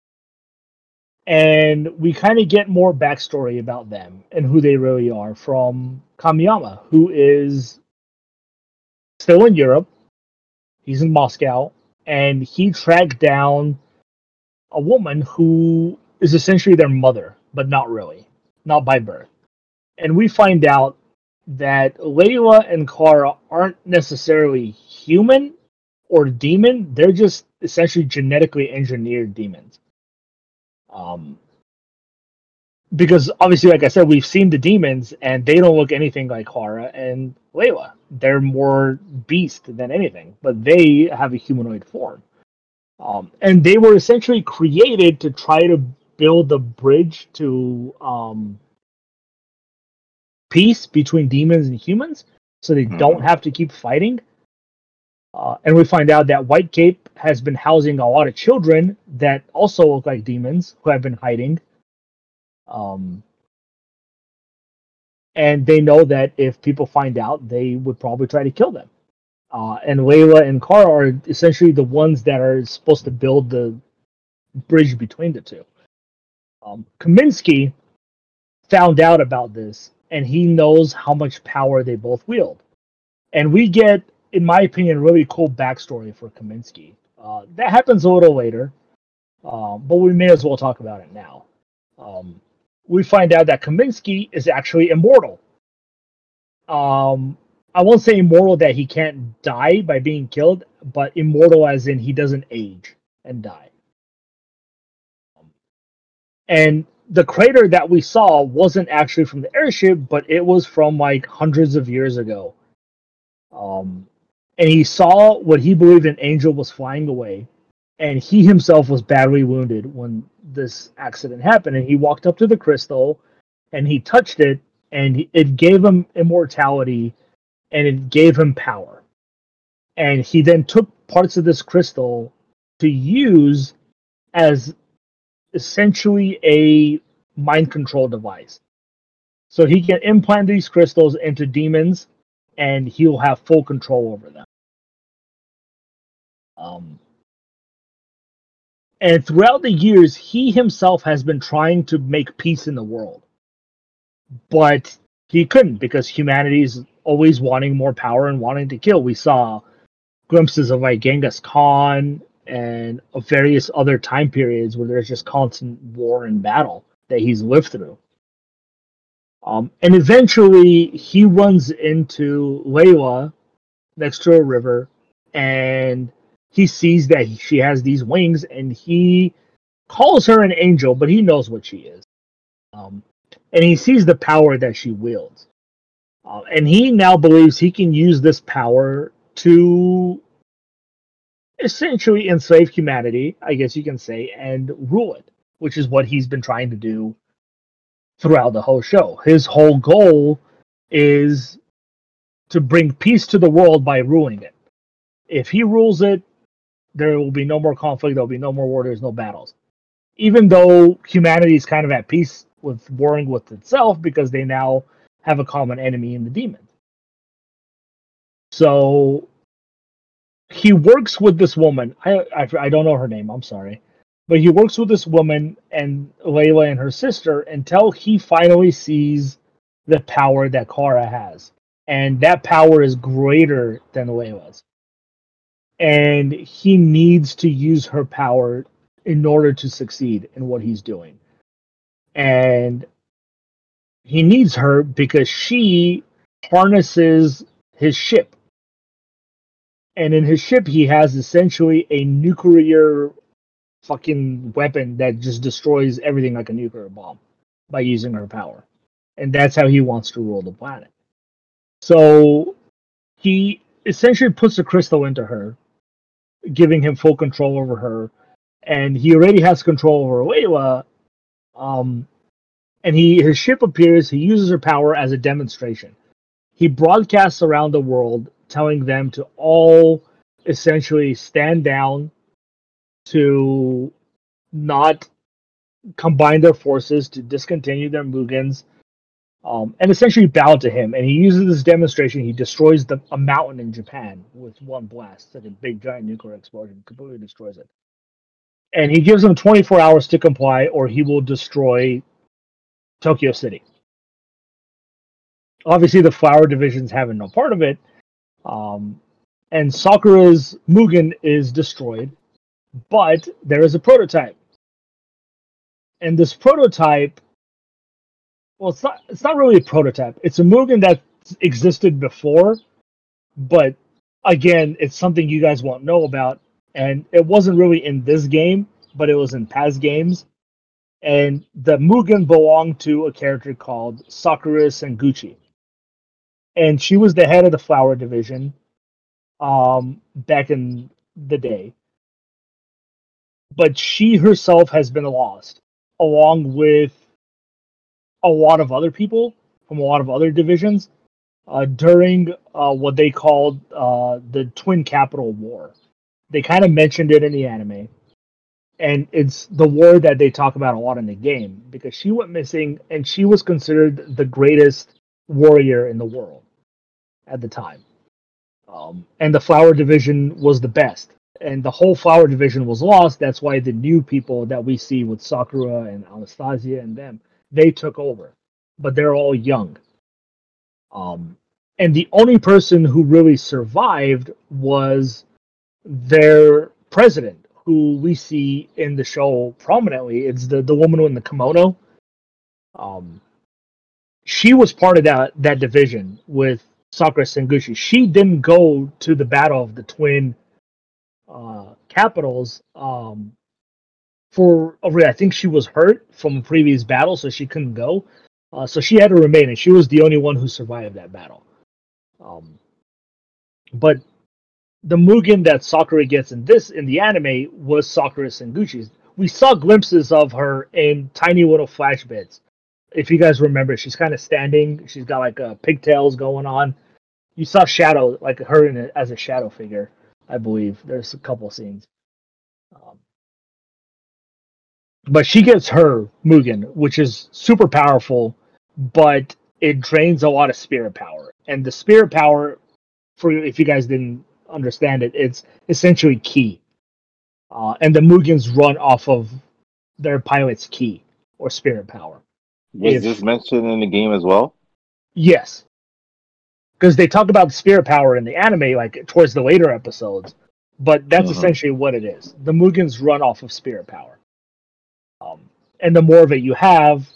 And we kind of get more backstory about them and who they really are from Kamiyama, who is still in Europe. He's in Moscow. And he tracked down a woman who is essentially their mother, but not really, not by birth. And we find out that Layla and Clara aren't necessarily human or demon. They're just essentially genetically engineered demons. Um, because obviously, like I said, we've seen the demons, and they don't look anything like Clara and Layla. They're more beast than anything, but they have a humanoid form. Um, and they were essentially created to try to build a bridge to um, peace between demons and humans, so they mm-hmm. don't have to keep fighting. Uh, and we find out that White Cape has been housing a lot of children that also look like demons who have been hiding. Um, and they know that if people find out, they would probably try to kill them. Uh, and Layla and Clara are essentially the ones that are supposed to build the bridge between the two. Um, Kaminsky found out about this, and he knows how much power they both wield. And we get, in my opinion, really cool backstory for Kaminsky. Uh, that happens a little later, uh, but we may as well talk about it now. Um, we find out that Kaminsky is actually immortal. Um... I won't say immortal that he can't die by being killed, but immortal as in he doesn't age and die. And the crater that we saw wasn't actually from the airship, but it was from like hundreds of years ago. Um, and he saw what he believed an angel was flying away, and he himself was badly wounded when this accident happened. And he walked up to the crystal, and he touched it, and it gave him immortality. And it gave him power. And he then took parts of this crystal to use as essentially a mind control device. So he can implant these crystals into demons, and he'll have full control over them. Um, and throughout the years, he himself has been trying to make peace in the world. But he couldn't, because humanity's always wanting more power and wanting to kill. We saw glimpses of like Genghis Khan and of various other time periods where there's just constant war and battle that he's lived through. Um, and eventually he runs into Layla next to a river, and he sees that she has these wings, and he calls her an angel, but he knows what she is. Um, and he sees the power that she wields. Uh, and he now believes he can use this power to essentially enslave humanity, I guess you can say, and rule it, which is what he's been trying to do throughout the whole show. His whole goal is to bring peace to the world by ruling it. If he rules it, there will be no more conflict, there will be no more war, there's no battles. Even though humanity is kind of at peace with warring with itself, because they now have a common enemy in the demon. So he works with this woman. I, I I don't know her name, I'm sorry. But he works with this woman and Layla and her sister until he finally sees the power that Clara has. And that power is greater than Layla's. And he needs to use her power in order to succeed in what he's doing. And he needs her because she harnesses his ship. And in his ship, he has essentially a nuclear fucking weapon that just destroys everything like a nuclear bomb by using her power. And that's how he wants to rule the planet. So he essentially puts a crystal into her, giving him full control over her, and he already has control over Layla. Um, and he his ship appears. He uses her power as a demonstration. He broadcasts around the world, telling them to all essentially stand down, to not combine their forces, to discontinue their Mugens, um, and essentially bow to him. And he uses this demonstration. He destroys the, a mountain in Japan with one blast. Such a big, giant nuclear explosion completely destroys it. And he gives them twenty-four hours to comply, or he will destroy Tokyo City. Obviously, the flower division's having no part of it. Um, and Sakura's Mugen is destroyed. But there is a prototype. And this prototype, well, it's not it's not really a prototype. It's a Mugen that existed before, but again, it's something you guys won't know about. And it wasn't really in this game, but it was in past games. And the Mugen belonged to a character called Sakura Senguchi. And she was the head of the flower division um, back in the day. But she herself has been lost, along with a lot of other people from a lot of other divisions uh, during uh, what they called uh, the Twin Capital War. They kind of mentioned it in the anime. And it's the war that they talk about a lot in the game, because she went missing, and she was considered the greatest warrior in the world at the time. Um, and the Flower Division was the best. And the whole flower division was lost. That's why the new people that we see with Sakura and Anastasia and them, they took over. But they're all young. Um, and the only person who really survived was their president, who we see in the show prominently. It's the, the woman in the kimono. Um, she was part of that, that division with Sakura Senguchi. She didn't go to the battle of the twin uh capitals um for over I think she was hurt from a previous battle, so she couldn't go, uh so she had to remain, and she was the only one who survived that battle. Um but the Mugen that Sakura gets in this in the anime was Sakura Senguchi's. We saw glimpses of her in tiny little flash bits. If you guys remember, she's kind of standing, she's got like uh, pigtails going on. You saw shadow, like her in a, as a shadow figure, I believe. There's a couple scenes. Um, but she gets her Mugen, which is super powerful, but it drains a lot of spirit power. And the spirit power, for if you guys didn't understand it, it's essentially ki. Uh, and the Mugens run off of their pilot's ki, or spirit power. Was if, this mentioned in the game as well? Yes. Because they talk about spirit power in the anime, like towards the later episodes, but that's uh-huh. essentially what it is. The Mugens run off of spirit power, um, and the more of it you have,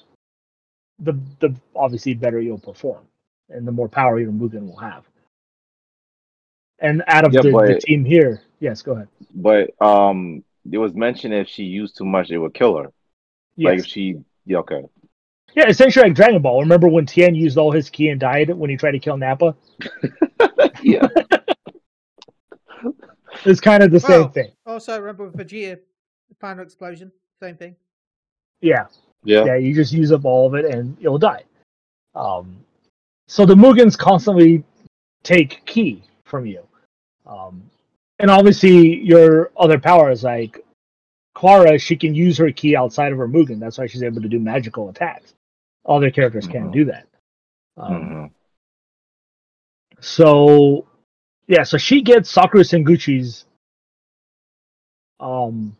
the the obviously better you'll perform, and the more power your Mugen will have. And out of yeah, the, but, the team here, yes, go ahead. But um, it was mentioned if she used too much, it would kill her. Yes. Like if she, yeah, okay. Yeah, essentially like Dragon Ball. Remember when Tien used all his ki and died when he tried to kill Nappa? Yeah. It's kind of the well, same thing. Also, remember Vegeta, the final explosion, same thing. Yeah. Yeah. Yeah, you just use up all of it and you'll die. Um, so the Mugens constantly take ki from you. Um, and obviously your other powers, like Clara, she can use her ki outside of her Mugen. That's why she's able to do magical attacks. Other characters mm-hmm. can't do that. Um, mm-hmm. So, yeah, so she gets Sakura Senguchi's um,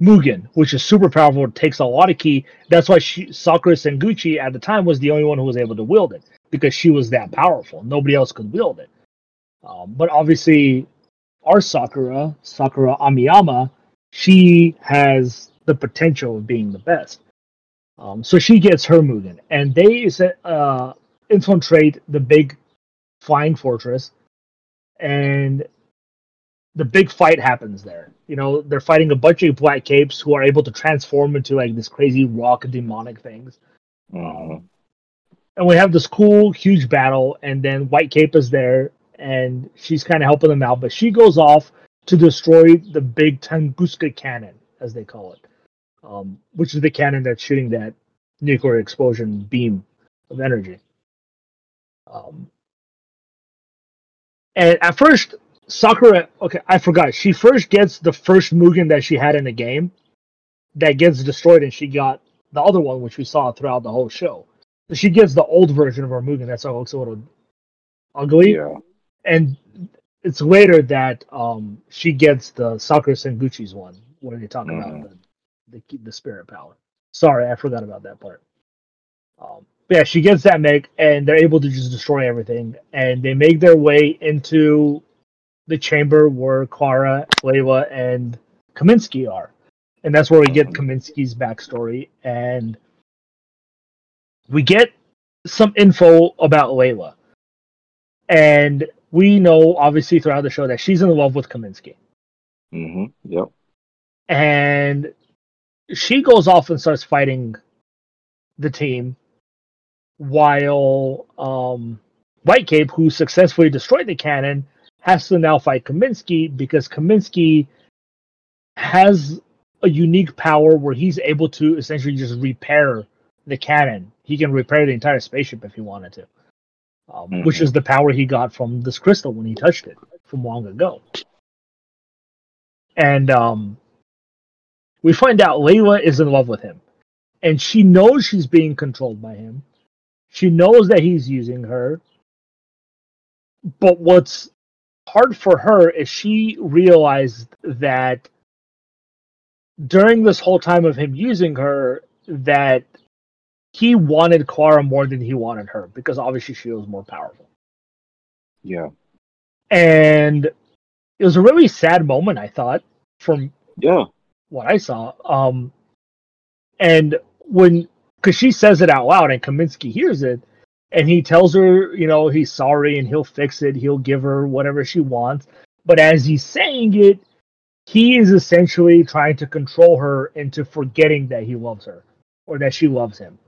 Mugen, which is super powerful. It takes a lot of ki. That's why she, Sakura Senguchi at the time was the only one who was able to wield it, because she was that powerful. Nobody else could wield it. Um, but obviously, our Sakura, Sakura Amiyama, she has the potential of being the best. Um, so she gets her Mugen, and they uh, infiltrate the big flying fortress, and the big fight happens there. You know, they're fighting a bunch of Black Capes who are able to transform into like this crazy rock demonic things. Mm. And we have this cool, huge battle, and then White Cape is there, and she's kind of helping them out, but she goes off to destroy the big Tunguska cannon, as they call it, um, which is the cannon that's shooting that nuclear explosion beam of energy. Um, and at first, Sakura, okay, I forgot. She first gets the first Mugen that she had in the game that gets destroyed, and she got the other one, which we saw throughout the whole show. So she gets the old version of her Mugen. That's how it looks a little ugly. Yeah. And it's later that um, she gets the Sakura Senguchi's one. What are you talking mm-hmm. about? The, the, the spirit power. Sorry, I forgot about that part. Um, yeah, she gets that mech, and they're able to just destroy everything. And they make their way into the chamber where Clara, Layla, and Kaminsky are. And that's where we get Kaminsky's backstory. And we get some info about Layla. And we know, obviously, throughout the show that she's in love with Kaminsky. Mm-hmm. Yep. And she goes off and starts fighting the team while um, White Cape, who successfully destroyed the cannon, has to now fight Kaminsky because Kaminsky has a unique power where he's able to essentially just repair the cannon. He can repair the entire spaceship if he wanted to, um, mm-hmm. which is the power he got from this crystal when he touched it from long ago. And um, we find out Layla is in love with him, and she knows she's being controlled by him. She knows that he's using her, but what's hard for her is she realized that during this whole time of him using her, that he wanted Clara more than he wanted her, because obviously she was more powerful. Yeah. And it was a really sad moment, I thought, from yeah. what I saw. Um, and when, because she says it out loud and Kaminsky hears it, and he tells her, you know, he's sorry and he'll fix it. He'll give her whatever she wants. But as he's saying it, he is essentially trying to control her into forgetting that he loves her or that she loves him.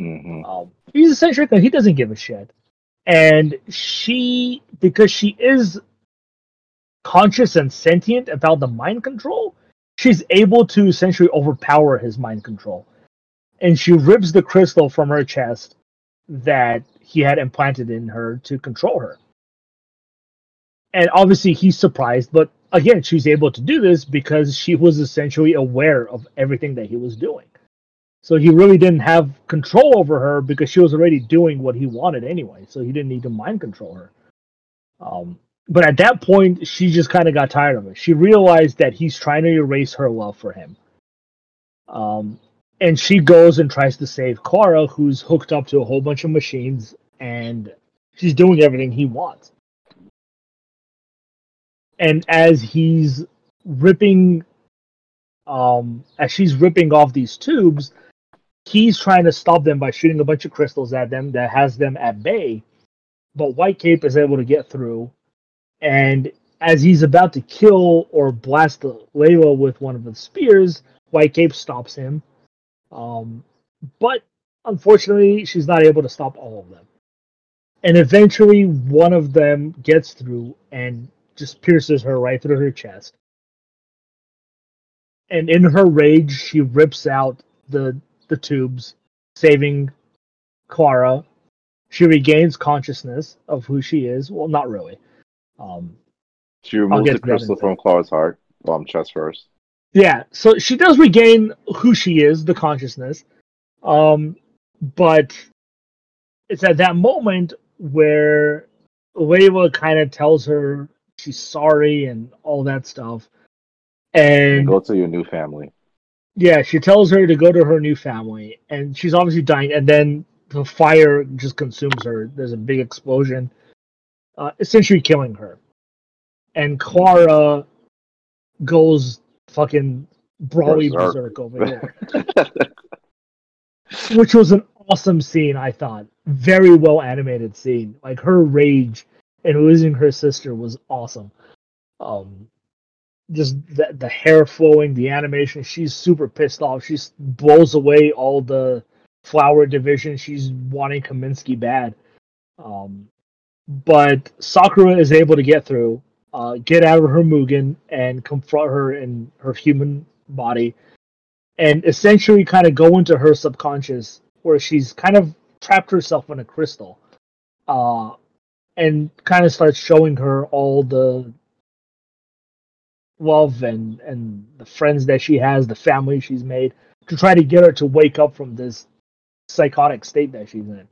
Mm-hmm. Um, he's essentially, he doesn't give a shit. And she, because she is conscious and sentient about the mind control, she's able to essentially overpower his mind control. And she rips the crystal from her chest that he had implanted in her to control her. And obviously he's surprised, but again, she's able to do this because she was essentially aware of everything that he was doing. So he really didn't have control over her because she was already doing what he wanted anyway. So he didn't need to mind control her. Um, but at that point, she just kind of got tired of it. She realized that he's trying to erase her love for him. Um, and she goes and tries to save Clara, who's hooked up to a whole bunch of machines, and she's doing everything he wants. And as he's ripping, um, as she's ripping off these tubes, he's trying to stop them by shooting a bunch of crystals at them that has them at bay. But White Cape is able to get through. And as he's about to kill or blast Layla with one of the spears, White Cape stops him. Um, but unfortunately, she's not able to stop all of them. And eventually, one of them gets through and just pierces her right through her chest. And in her rage, she rips out the the tubes, saving Clara. She regains consciousness of who she is. Well, not really. Um, she removes the crystal from Clara's heart, um, chest first. Yeah, so she does regain who she is, the consciousness. Um, but it's at that moment where Layla kind of tells her she's sorry and all that stuff. And go to your new family. Yeah, she tells her to go to her new family. And she's obviously dying. And then the fire just consumes her. There's a big explosion, uh, essentially killing her. And Clara goes fucking Broly berserk. berserk over here. Which was an awesome scene, I thought. Very well animated scene. Like, her rage and losing her sister was awesome. Um, just the, the hair flowing, the animation. She's super pissed off. She blows away all the flower division. She's wanting Kaminsky bad. Um, but Sakura is able to get through uh, get out of her Mugen and confront her in her human body, and essentially kind of go into her subconscious where she's kind of trapped herself in a crystal, uh, and kind of starts showing her all the love and, and the friends that she has, the family she's made, to try to get her to wake up from this psychotic state that she's in.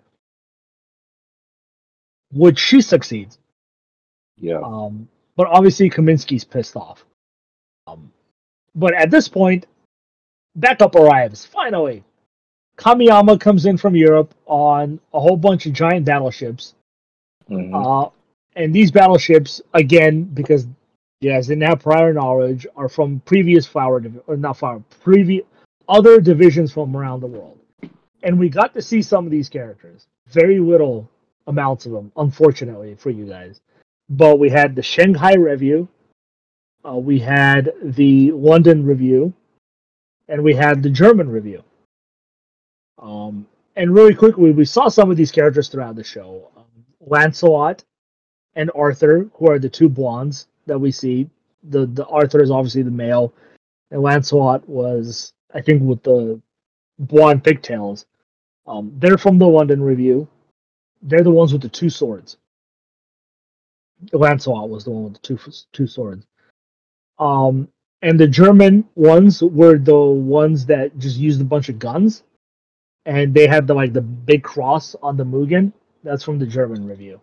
Which she succeeds. Yeah. Um, but obviously Kaminsky's pissed off. Um, but at this point, backup arrives, finally. Kamiyama comes in from Europe on a whole bunch of giant battleships. Mm-hmm. Uh, and these battleships, again, because yes, they didn't have prior knowledge, are from previous flower, div- or not flower, previous other divisions from around the world. And we got to see some of these characters. Very little amounts of them, unfortunately, for you guys. But we had the Shanghai Review, uh, we had the London Review, and we had the German Review. Um, and really quickly, we saw some of these characters throughout the show. Um, Lancelot and Arthur, who are the two blondes that we see. The, the Arthur is obviously the male, and Lancelot was, I think, with the blonde pigtails. Um, they're from the London Review. They're the ones with the two swords. Lancelot was the one with the two two swords. Um, and the German ones were the ones that just used a bunch of guns, and they had the like the big cross on the Mugen. That's from the German Review.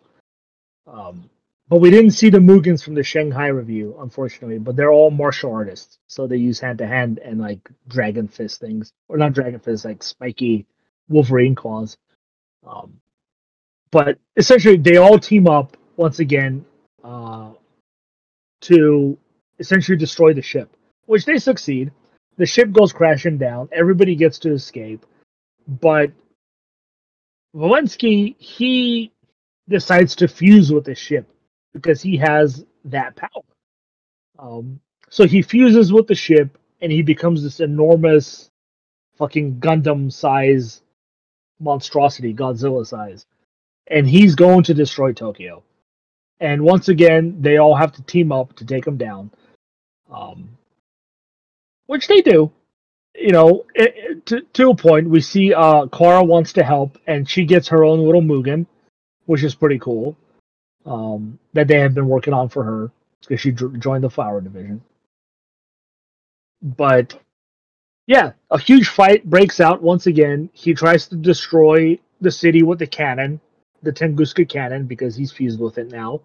Um, but we didn't see the Mugens from the Shanghai Review, unfortunately. But they're all martial artists, so they use hand to hand and like dragon fist things, or not dragon fist, like spiky Wolverine claws. Um, But essentially, they all team up, once again, uh, to essentially destroy the ship, which they succeed. The ship goes crashing down. Everybody gets to escape. But Valensky, he decides to fuse with the ship because he has that power. Um, so he fuses with the ship, and he becomes this enormous fucking Gundam-size monstrosity, Godzilla-size. And he's going to destroy Tokyo. And once again, they all have to team up to take him down. Um, which they do. You know, it, it, to, to a point, we see uh, Clara wants to help, and she gets her own little Mugen, which is pretty cool, um, that they have been working on for her, because she d- joined the Flower Division. But, yeah, a huge fight breaks out once again. He tries to destroy the city with the cannon. The Tunguska cannon, because he's fused with it now.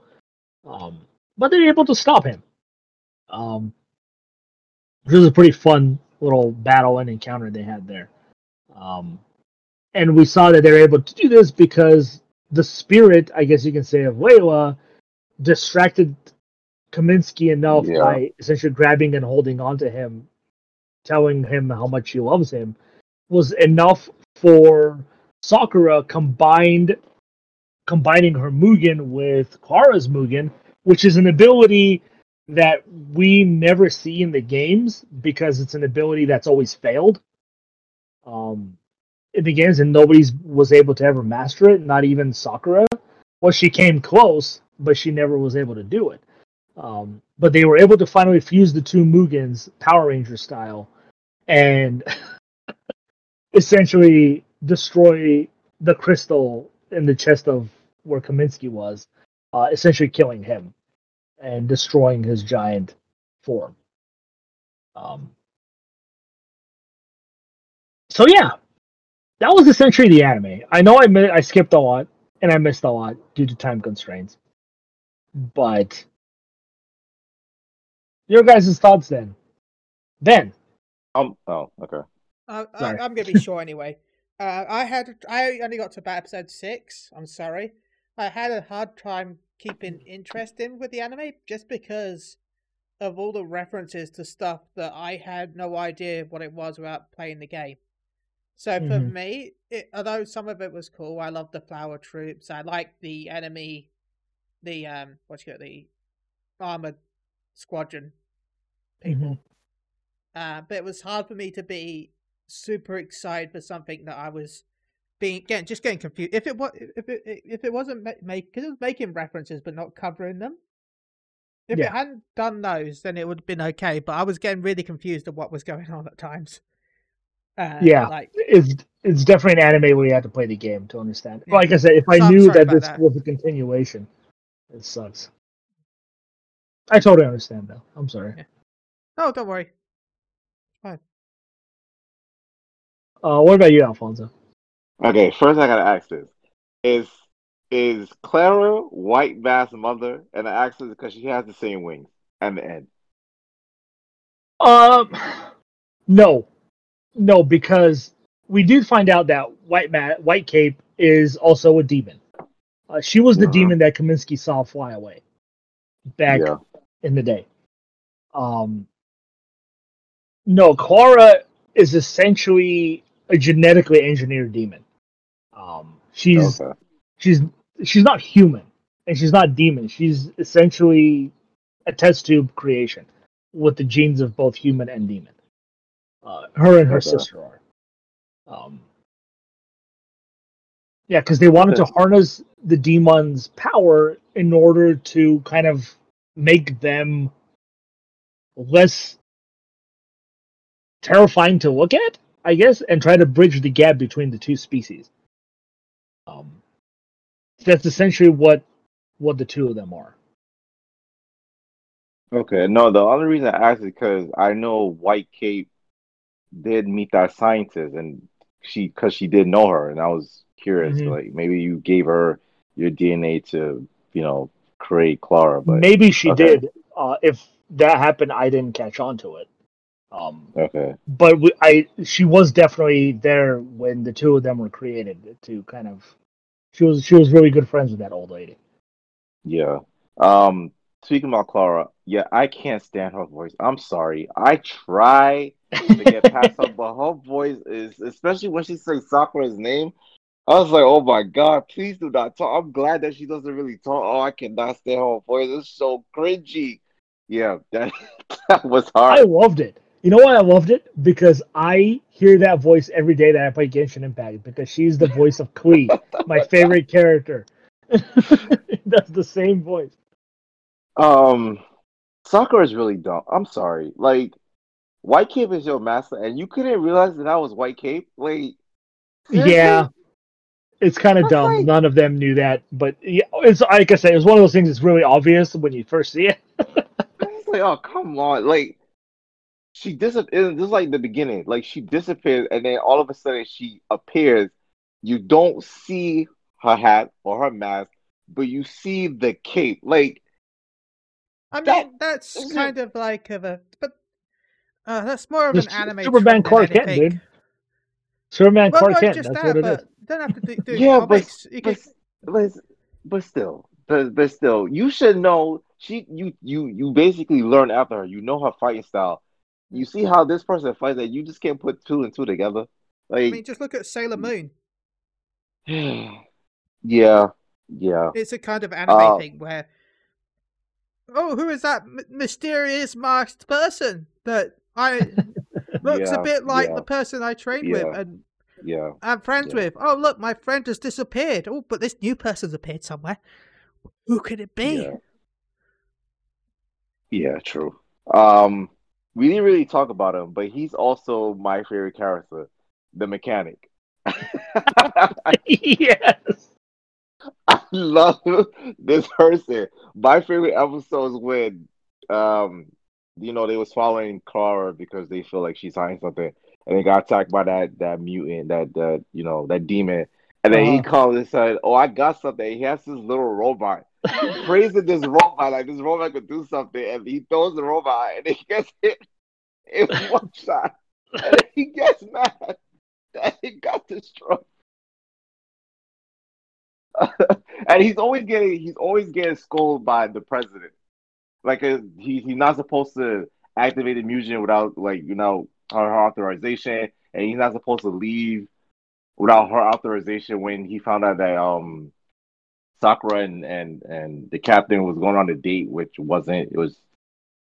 Um, but they're able to stop him. Um, this is a pretty fun little battle and encounter they had there. Um, and we saw that they're able to do this because the spirit, I guess you can say, of Layla distracted Kaminsky enough yeah. by essentially grabbing and holding on to him, telling him how much she loves him, was enough for Sakura combined... combining her Mugen with Clara's Mugen, which is an ability that we never see in the games because it's an ability that's always failed um, in the games, and nobody was able to ever master it, not even Sakura. Well, she came close, but she never was able to do it. Um, but they were able to finally fuse the two Mugens, Power Ranger style, and essentially destroy the crystal in the chest of where Kaminsky was, uh, essentially killing him and destroying his giant form. Um, so yeah, that was essentially the anime. I know I mi- I skipped a lot and I missed a lot due to time constraints, but your guys' thoughts then? Ben. Um. Oh. Okay. Uh, I, I'm gonna be short anyway. Uh, I had I only got to about episode six. I'm sorry. I had a hard time keeping interest in with the anime just because of all the references to stuff that I had no idea what it was without playing the game. So mm-hmm. for me, it, although some of it was cool, I loved the flower troops. I liked the enemy, the um, what's it called, the armored squadron people. Mm-hmm. Uh, but it was hard for me to be super excited for something that I was being again just getting confused. If it was, if it if it wasn't make because it was making references but not covering them, If yeah. it hadn't done those, then it would have been okay. But I was getting really confused at what was going on at times. Uh, yeah, like... it's it's definitely an anime where you have to play the game to understand. Yeah. Like I said, if so I I'm knew that this that. was a continuation, it sucks. I totally understand, though. I'm sorry. Yeah. No, don't worry. Fine. Uh, what about you, Alfonso? Okay, first I gotta ask this: Is is Clara White Bass' mother? And I ask this because she has the same wings and the end. Um, no, no, because we did find out that White Ma- White Cape is also a demon. Uh, she was the uh-huh. demon that Kaminsky saw fly away back yeah. in the day. Um, no, Clara is essentially a genetically engineered demon. Um, she's okay. she's she's not human, and she's not demon. She's essentially a test tube creation with the genes of both human and demon. Uh, her and her okay. sister are. Um, yeah, because they wanted okay. to harness the demon's power in order to kind of make them less terrifying to look at, I guess, and try to bridge the gap between the two species. Um, that's essentially what what the two of them are. Okay, no, the other reason I asked is because I know White Cape did meet that scientist, and she, because she did know her, and I was curious, mm-hmm. like maybe you gave her your D N A to, you know, create Clara. But maybe she okay. did. Uh, if that happened, I didn't catch on to it. Um, okay. But we, I, she was definitely there when the two of them were created. To kind of, she was she was really good friends with that old lady. Yeah. Um. Speaking about Clara, yeah, I can't stand her voice. I'm sorry. I try to get past her, but her voice is, especially when she says Sakura's name. I was like, oh my god, please do not talk. I'm glad that she doesn't really talk. Oh, I cannot stand her voice. It's so cringy. Yeah, that that was hard. I loved it. You know why I loved it? Because I hear that voice every day that I play Genshin Impact, because she's the voice of Klee, my favorite character. That's the same voice. Um, Sakura is really dumb. I'm sorry. Like, White Cape is your master, and you couldn't realize that I was White Cape? Like, seriously? Yeah. It's kind of dumb. Like... None of them knew that. But yeah, it's like I said, it's one of those things that's really obvious when you first see it. It's like, oh, come on. Like, She disappears. This is like the beginning. Like, she disappears, and then all of a sudden she appears. You don't see her hat or her mask, but you see the cape. Like, I mean, that, that's kind it, of like of a, but uh, that's more of an anime. Superman Clark Kent, dude. Superman well, Clark Kent. That's that, what it is. Don't have to do. do yeah, but, but, can... but but still, but but still, you should know. She, you, you, you basically learn after her. You know her fighting style. You see how this person fights that you just can't put two and two together. Like, I mean, just look at Sailor Moon. Yeah, yeah. It's a kind of anime uh, thing where, oh, who is that mysterious masked person that I looks yeah, a bit like yeah. the person I trained yeah, with and yeah, I'm friends yeah. with. Oh, look, my friend has disappeared. Oh, but this new person's appeared somewhere. Who could it be? Yeah, yeah true. Um. We didn't really talk about him, but he's also my favorite character, the mechanic. Yes. I love this person. My favorite episode is when, um, you know, they was following Clara because they feel like she's hiding something, and they got attacked by that that mutant, that, that you know, that demon. And then uh-huh. he called and said, oh, I got something. He has this little robot. He's praising this robot, like this robot could do something. And he throws the robot and he gets hit in one shot. And then he gets mad that he got destroyed. And he's always getting he's always getting scolded by the president. Like a, he he's not supposed to activate the mutant without, like, you know, her authorization. And he's not supposed to leave without her authorization when he found out that um, Sakura and, and, and the captain was going on a date, which wasn't, it was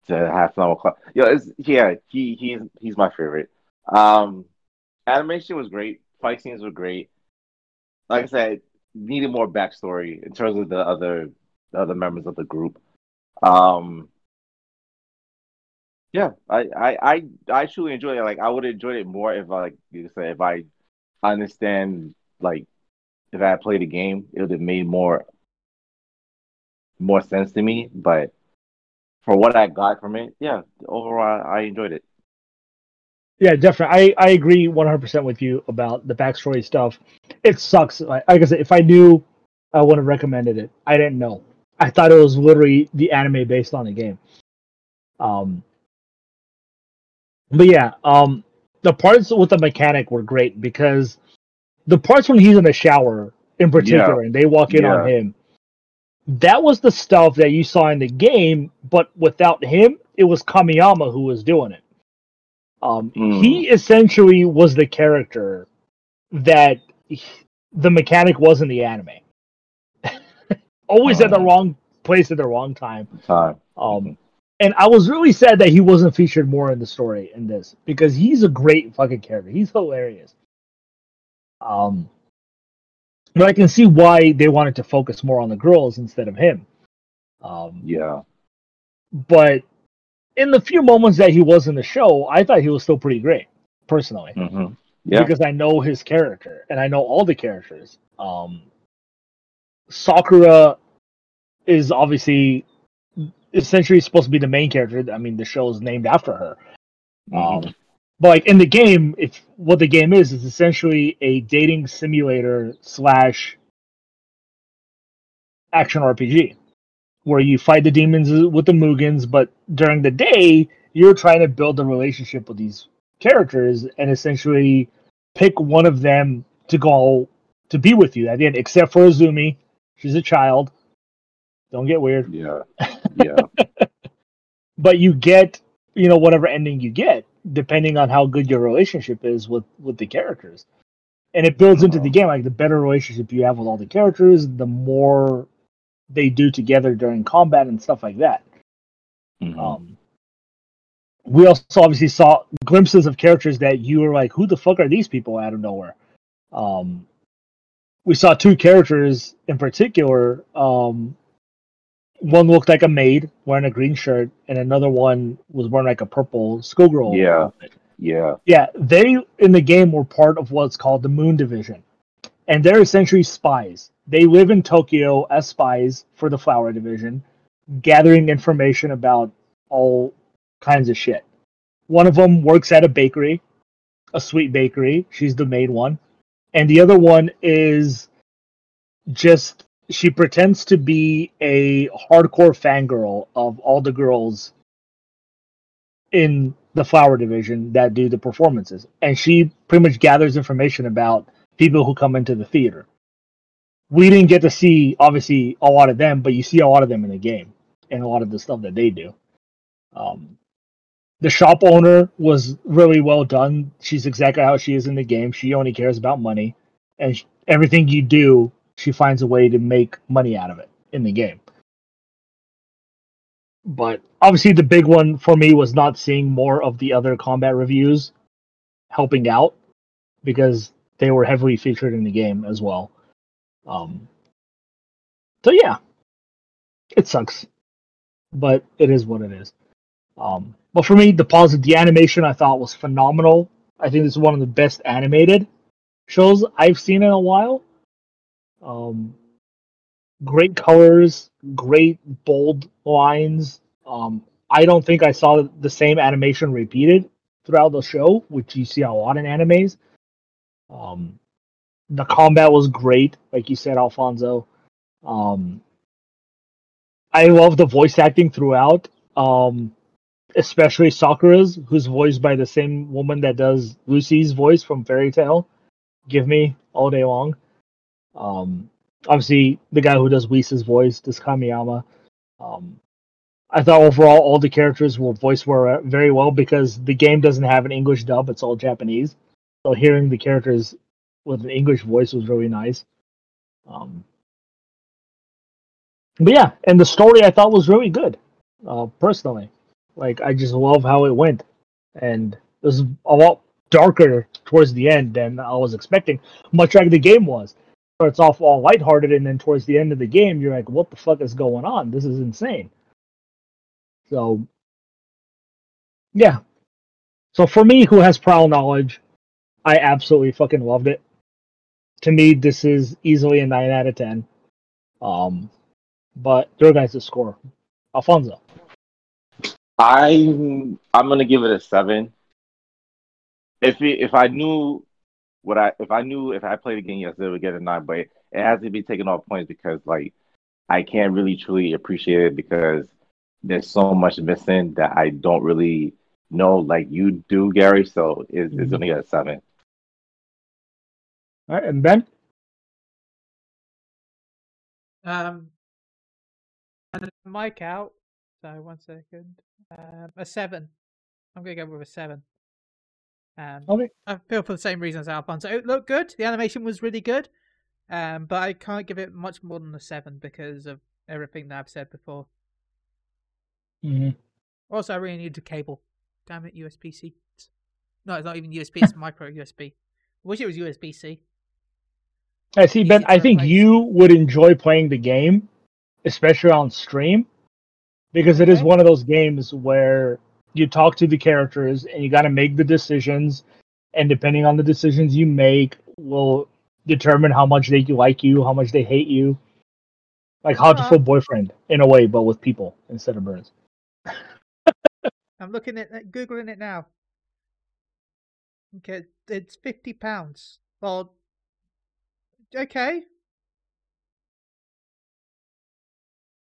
to have some o'clock. Yeah, it's, yeah he, he's, he's my favorite. Um, animation was great. Fight scenes were great. Like I said, needed more backstory in terms of the other the other members of the group. Um, Yeah, I, I, I, I truly enjoyed it. Like, I would have enjoyed it more if, like you said, if I understand, like, if I had played the game, it would have made more, more sense to me. But for what I got from it, yeah, overall, I enjoyed it. Yeah, definitely. I, I agree one hundred percent with you about the backstory stuff. It sucks. Like, like I said, if I knew, I would have recommended it. I didn't know. I thought it was literally the anime based on the game. Um. But yeah, um, the parts with the mechanic were great because the parts when he's in the shower in particular, yeah. and they walk in yeah. on him, that was the stuff that you saw in the game, but without him, it was Kamiyama who was doing it. Um, mm. He essentially was the character that he, the mechanic was in the anime. Always uh, at the wrong place at the wrong time. time. Um, And I was really sad that he wasn't featured more in the story in this because he's a great fucking character. He's hilarious. Um, but I can see why they wanted to focus more on the girls instead of him. Um, yeah. But in the few moments that he was in the show, I thought he was still pretty great, personally. Mm-hmm. Yeah. Because I know his character and I know all the characters. Um, Sakura is obviously essentially supposed to be the main character. I mean, the show is named after her. Mm-hmm. Um, but like in the game, it's what the game is is essentially a dating simulator slash action R P G, where you fight the demons with the Mugens, but during the day you're trying to build a relationship with these characters and essentially pick one of them to go to be with you at the end, except for Azumi. She's a child. Don't get weird. Yeah. Yeah. But you get, you know, whatever ending you get, depending on how good your relationship is with, with the characters. And it builds into the game. Like, the better relationship you have with all the characters, the more they do together during combat and stuff like that. Mm-hmm. Um, we also obviously saw glimpses of characters that you were like, who the fuck are these people out of nowhere? Um, we saw two characters in particular. Um, One looked like a maid wearing a green shirt, and another one was wearing like a purple schoolgirl. Yeah, outfit. yeah, yeah. They in the game were part of what's called the Moon Division, and they're essentially spies. They live in Tokyo as spies for the Flower Division, gathering information about all kinds of shit. One of them works at a bakery, a sweet bakery. She's the maid one, and the other one is just. She pretends to be a hardcore fangirl of all the girls in the Flower Division that do the performances. And she pretty much gathers information about people who come into the theater. We didn't get to see, obviously, a lot of them, but you see a lot of them in the game and a lot of the stuff that they do. Um, the shop owner was really well done. She's exactly how she is in the game. She only cares about money. And she, everything you do, she finds a way to make money out of it in the game. But obviously the big one for me was not seeing more of the other combat reviews helping out because they were heavily featured in the game as well. Um, so yeah, it sucks, but it is what it is. Um, but for me, the positive, the animation I thought was phenomenal. I think this is one of the best animated shows I've seen in a while. Um, great colors, great bold lines. Um, I don't think I saw the same animation repeated throughout the show, which you see a lot in animes. Um, the combat was great, like you said, Alfonso. Um, I love the voice acting throughout, um, especially Sakura's, who's voiced by the same woman that does Lucy's voice from Fairy Tail. Give me all day long. Um, obviously the guy who does Weiss's voice, this Kamiyama. Um, I thought overall all the characters were voiced very well because the game doesn't have an English dub, it's all Japanese. So hearing the characters with an English voice was really nice. Um, but yeah, and the story I thought was really good, uh, personally. Like, I just love how it went. And it was a lot darker towards the end than I was expecting, much like the game was. Starts off all lighthearted, and then towards the end of the game, you're like, what the fuck is going on? This is insane. So, Yeah. So for me, who has prowl knowledge, I absolutely fucking loved it. To me, this is easily a nine out of ten. Um, but your guys' the score. Alfonso. I'm, I'm going to give it a seven. If it, if I knew what I if I knew if I played the game yesterday, it would get a nine, but it has to be taken off points because like I can't really truly appreciate it because there's so much missing that I don't really know like you do, Gary. So it's, it's gonna get a seven. All right, and Ben. Um, mic out. So one second. Um, a seven. I'm gonna go with a seven. Um, okay. I feel for the same reasons as Alfonso. It looked good. The animation was really good. Um, but I can't give it much more than a seven because of everything that I've said before. Mm-hmm. Also, I really need a cable. Damn it, U S B C. No, it's not even U S B. It's micro U S B. I wish it was U S B C. I see, Ben. I think you would enjoy playing the game, especially on stream, because it okay. is one of those games where you talk to the characters, and you got to make the decisions. And depending on the decisions you make, will determine how much they like you, how much they hate you. Like How to Full Boyfriend, in a way, but with people instead of birds. I'm looking at Googling it now. Okay, it's fifty pounds. Well, okay.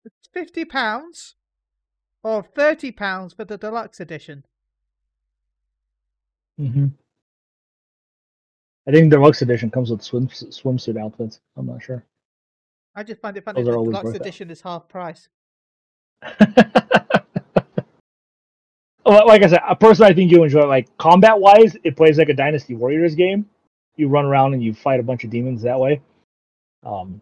It's fifty pounds. Or thirty pounds for the deluxe edition. Mm-hmm. I think the deluxe edition comes with swim swimsuit outfits. I'm not sure. I just find it funny that the deluxe edition is half price. Well, like I said, personally, I think you enjoy it. Like combat-wise, it plays like a Dynasty Warriors game. You run around and you fight a bunch of demons that way. Um.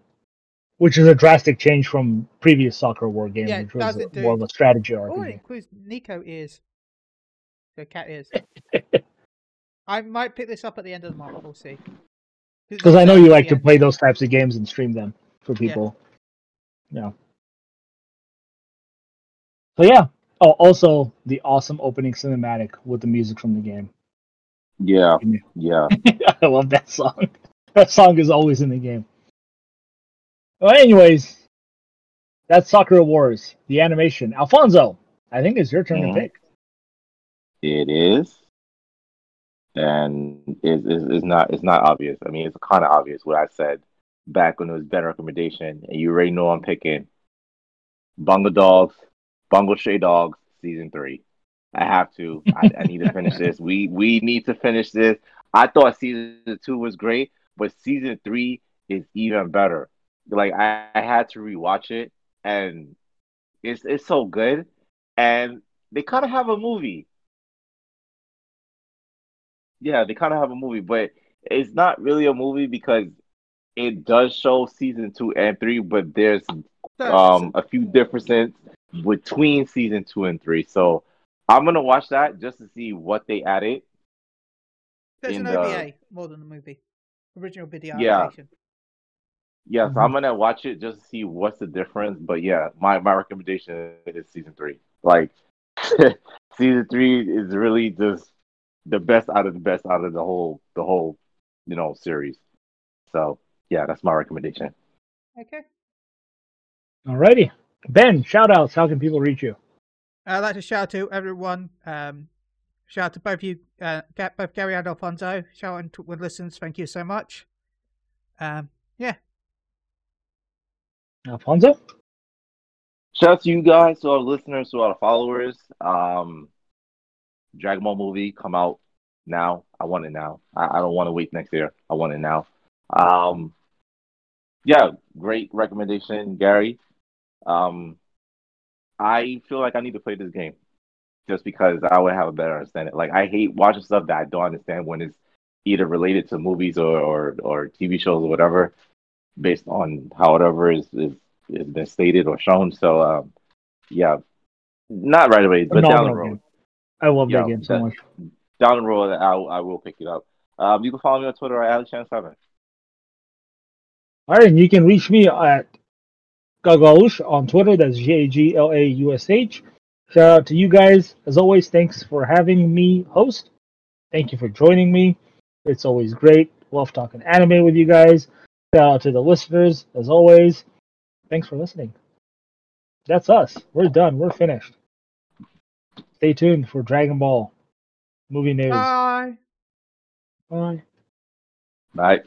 Which is a drastic change from previous Sakura War games, yeah, which was a, more of a strategy R P G. Oh, it includes Nico ears. The cat ears. I might pick this up at the end of the month, we'll see. Because I know you like to play those types of games and stream them for people. Yeah. yeah. So yeah. Oh, also the awesome opening cinematic with the music from the game. Yeah. Yeah. I love that song. That song is always in the game. Well, anyways, that's Sakura Wars, the animation. Alfonso, I think it's your turn mm-hmm. to pick. It is, and it's, it's not it's not obvious. I mean, it's kind of obvious what I said back when it was Ben recommendation, and you already know I'm picking Bungo Dogs, Bungo Stray Dogs season three. I have to. I, I need to finish this. We we need to finish this. I thought season two was great, but season three is even better. Like I, I had to rewatch it, and it's it's so good, and they kind of have a movie. Yeah, they kind of have a movie, but it's not really a movie because it does show season two and three, but there's um a few differences between season two and three. So I'm gonna watch that just to see what they added. There's an O V A more than the movie, original video adaptation. Yeah. Yeah, so I'm gonna watch it just to see what's the difference. But yeah, my, my recommendation is season three. Like season three is really just the best out of the best out of the whole the whole you know series. So yeah, that's my recommendation. Okay. Alrighty, Ben. Shout outs. How can people reach you? I'd like to shout out to everyone. Um, shout out to both you, uh, both Gary and Alfonso. Shout out to with listeners. Thank you so much. Um, yeah. Alfonso? Shout out to you guys, to our listeners, to our followers. Um, Dragon Ball movie, come out now. I want it now. I, I don't want to wait next year. I want it now. Um, yeah, great recommendation, Gary. Um, I feel like I need to play this game just because I would have a better understanding. Like, I hate watching stuff that I don't understand when it's either related to movies or, or, or T V shows or whatever, based on however is is is been stated or shown. So um yeah, not right away, but down the road. I love that game so much. Down the road, I I will pick it up. Um, you can follow me on Twitter at Alex Chan seven. All right, and you can reach me at Gagaush on Twitter. That's G A G L A U S H. Shout out to you guys. As always, thanks for having me host. Thank you for joining me. It's always great. Love talking anime with you guys. Shout out to the listeners. As always, thanks for listening. That's us. We're done. We're finished. Stay tuned for Dragon Ball movie news. Bye. Bye. Bye.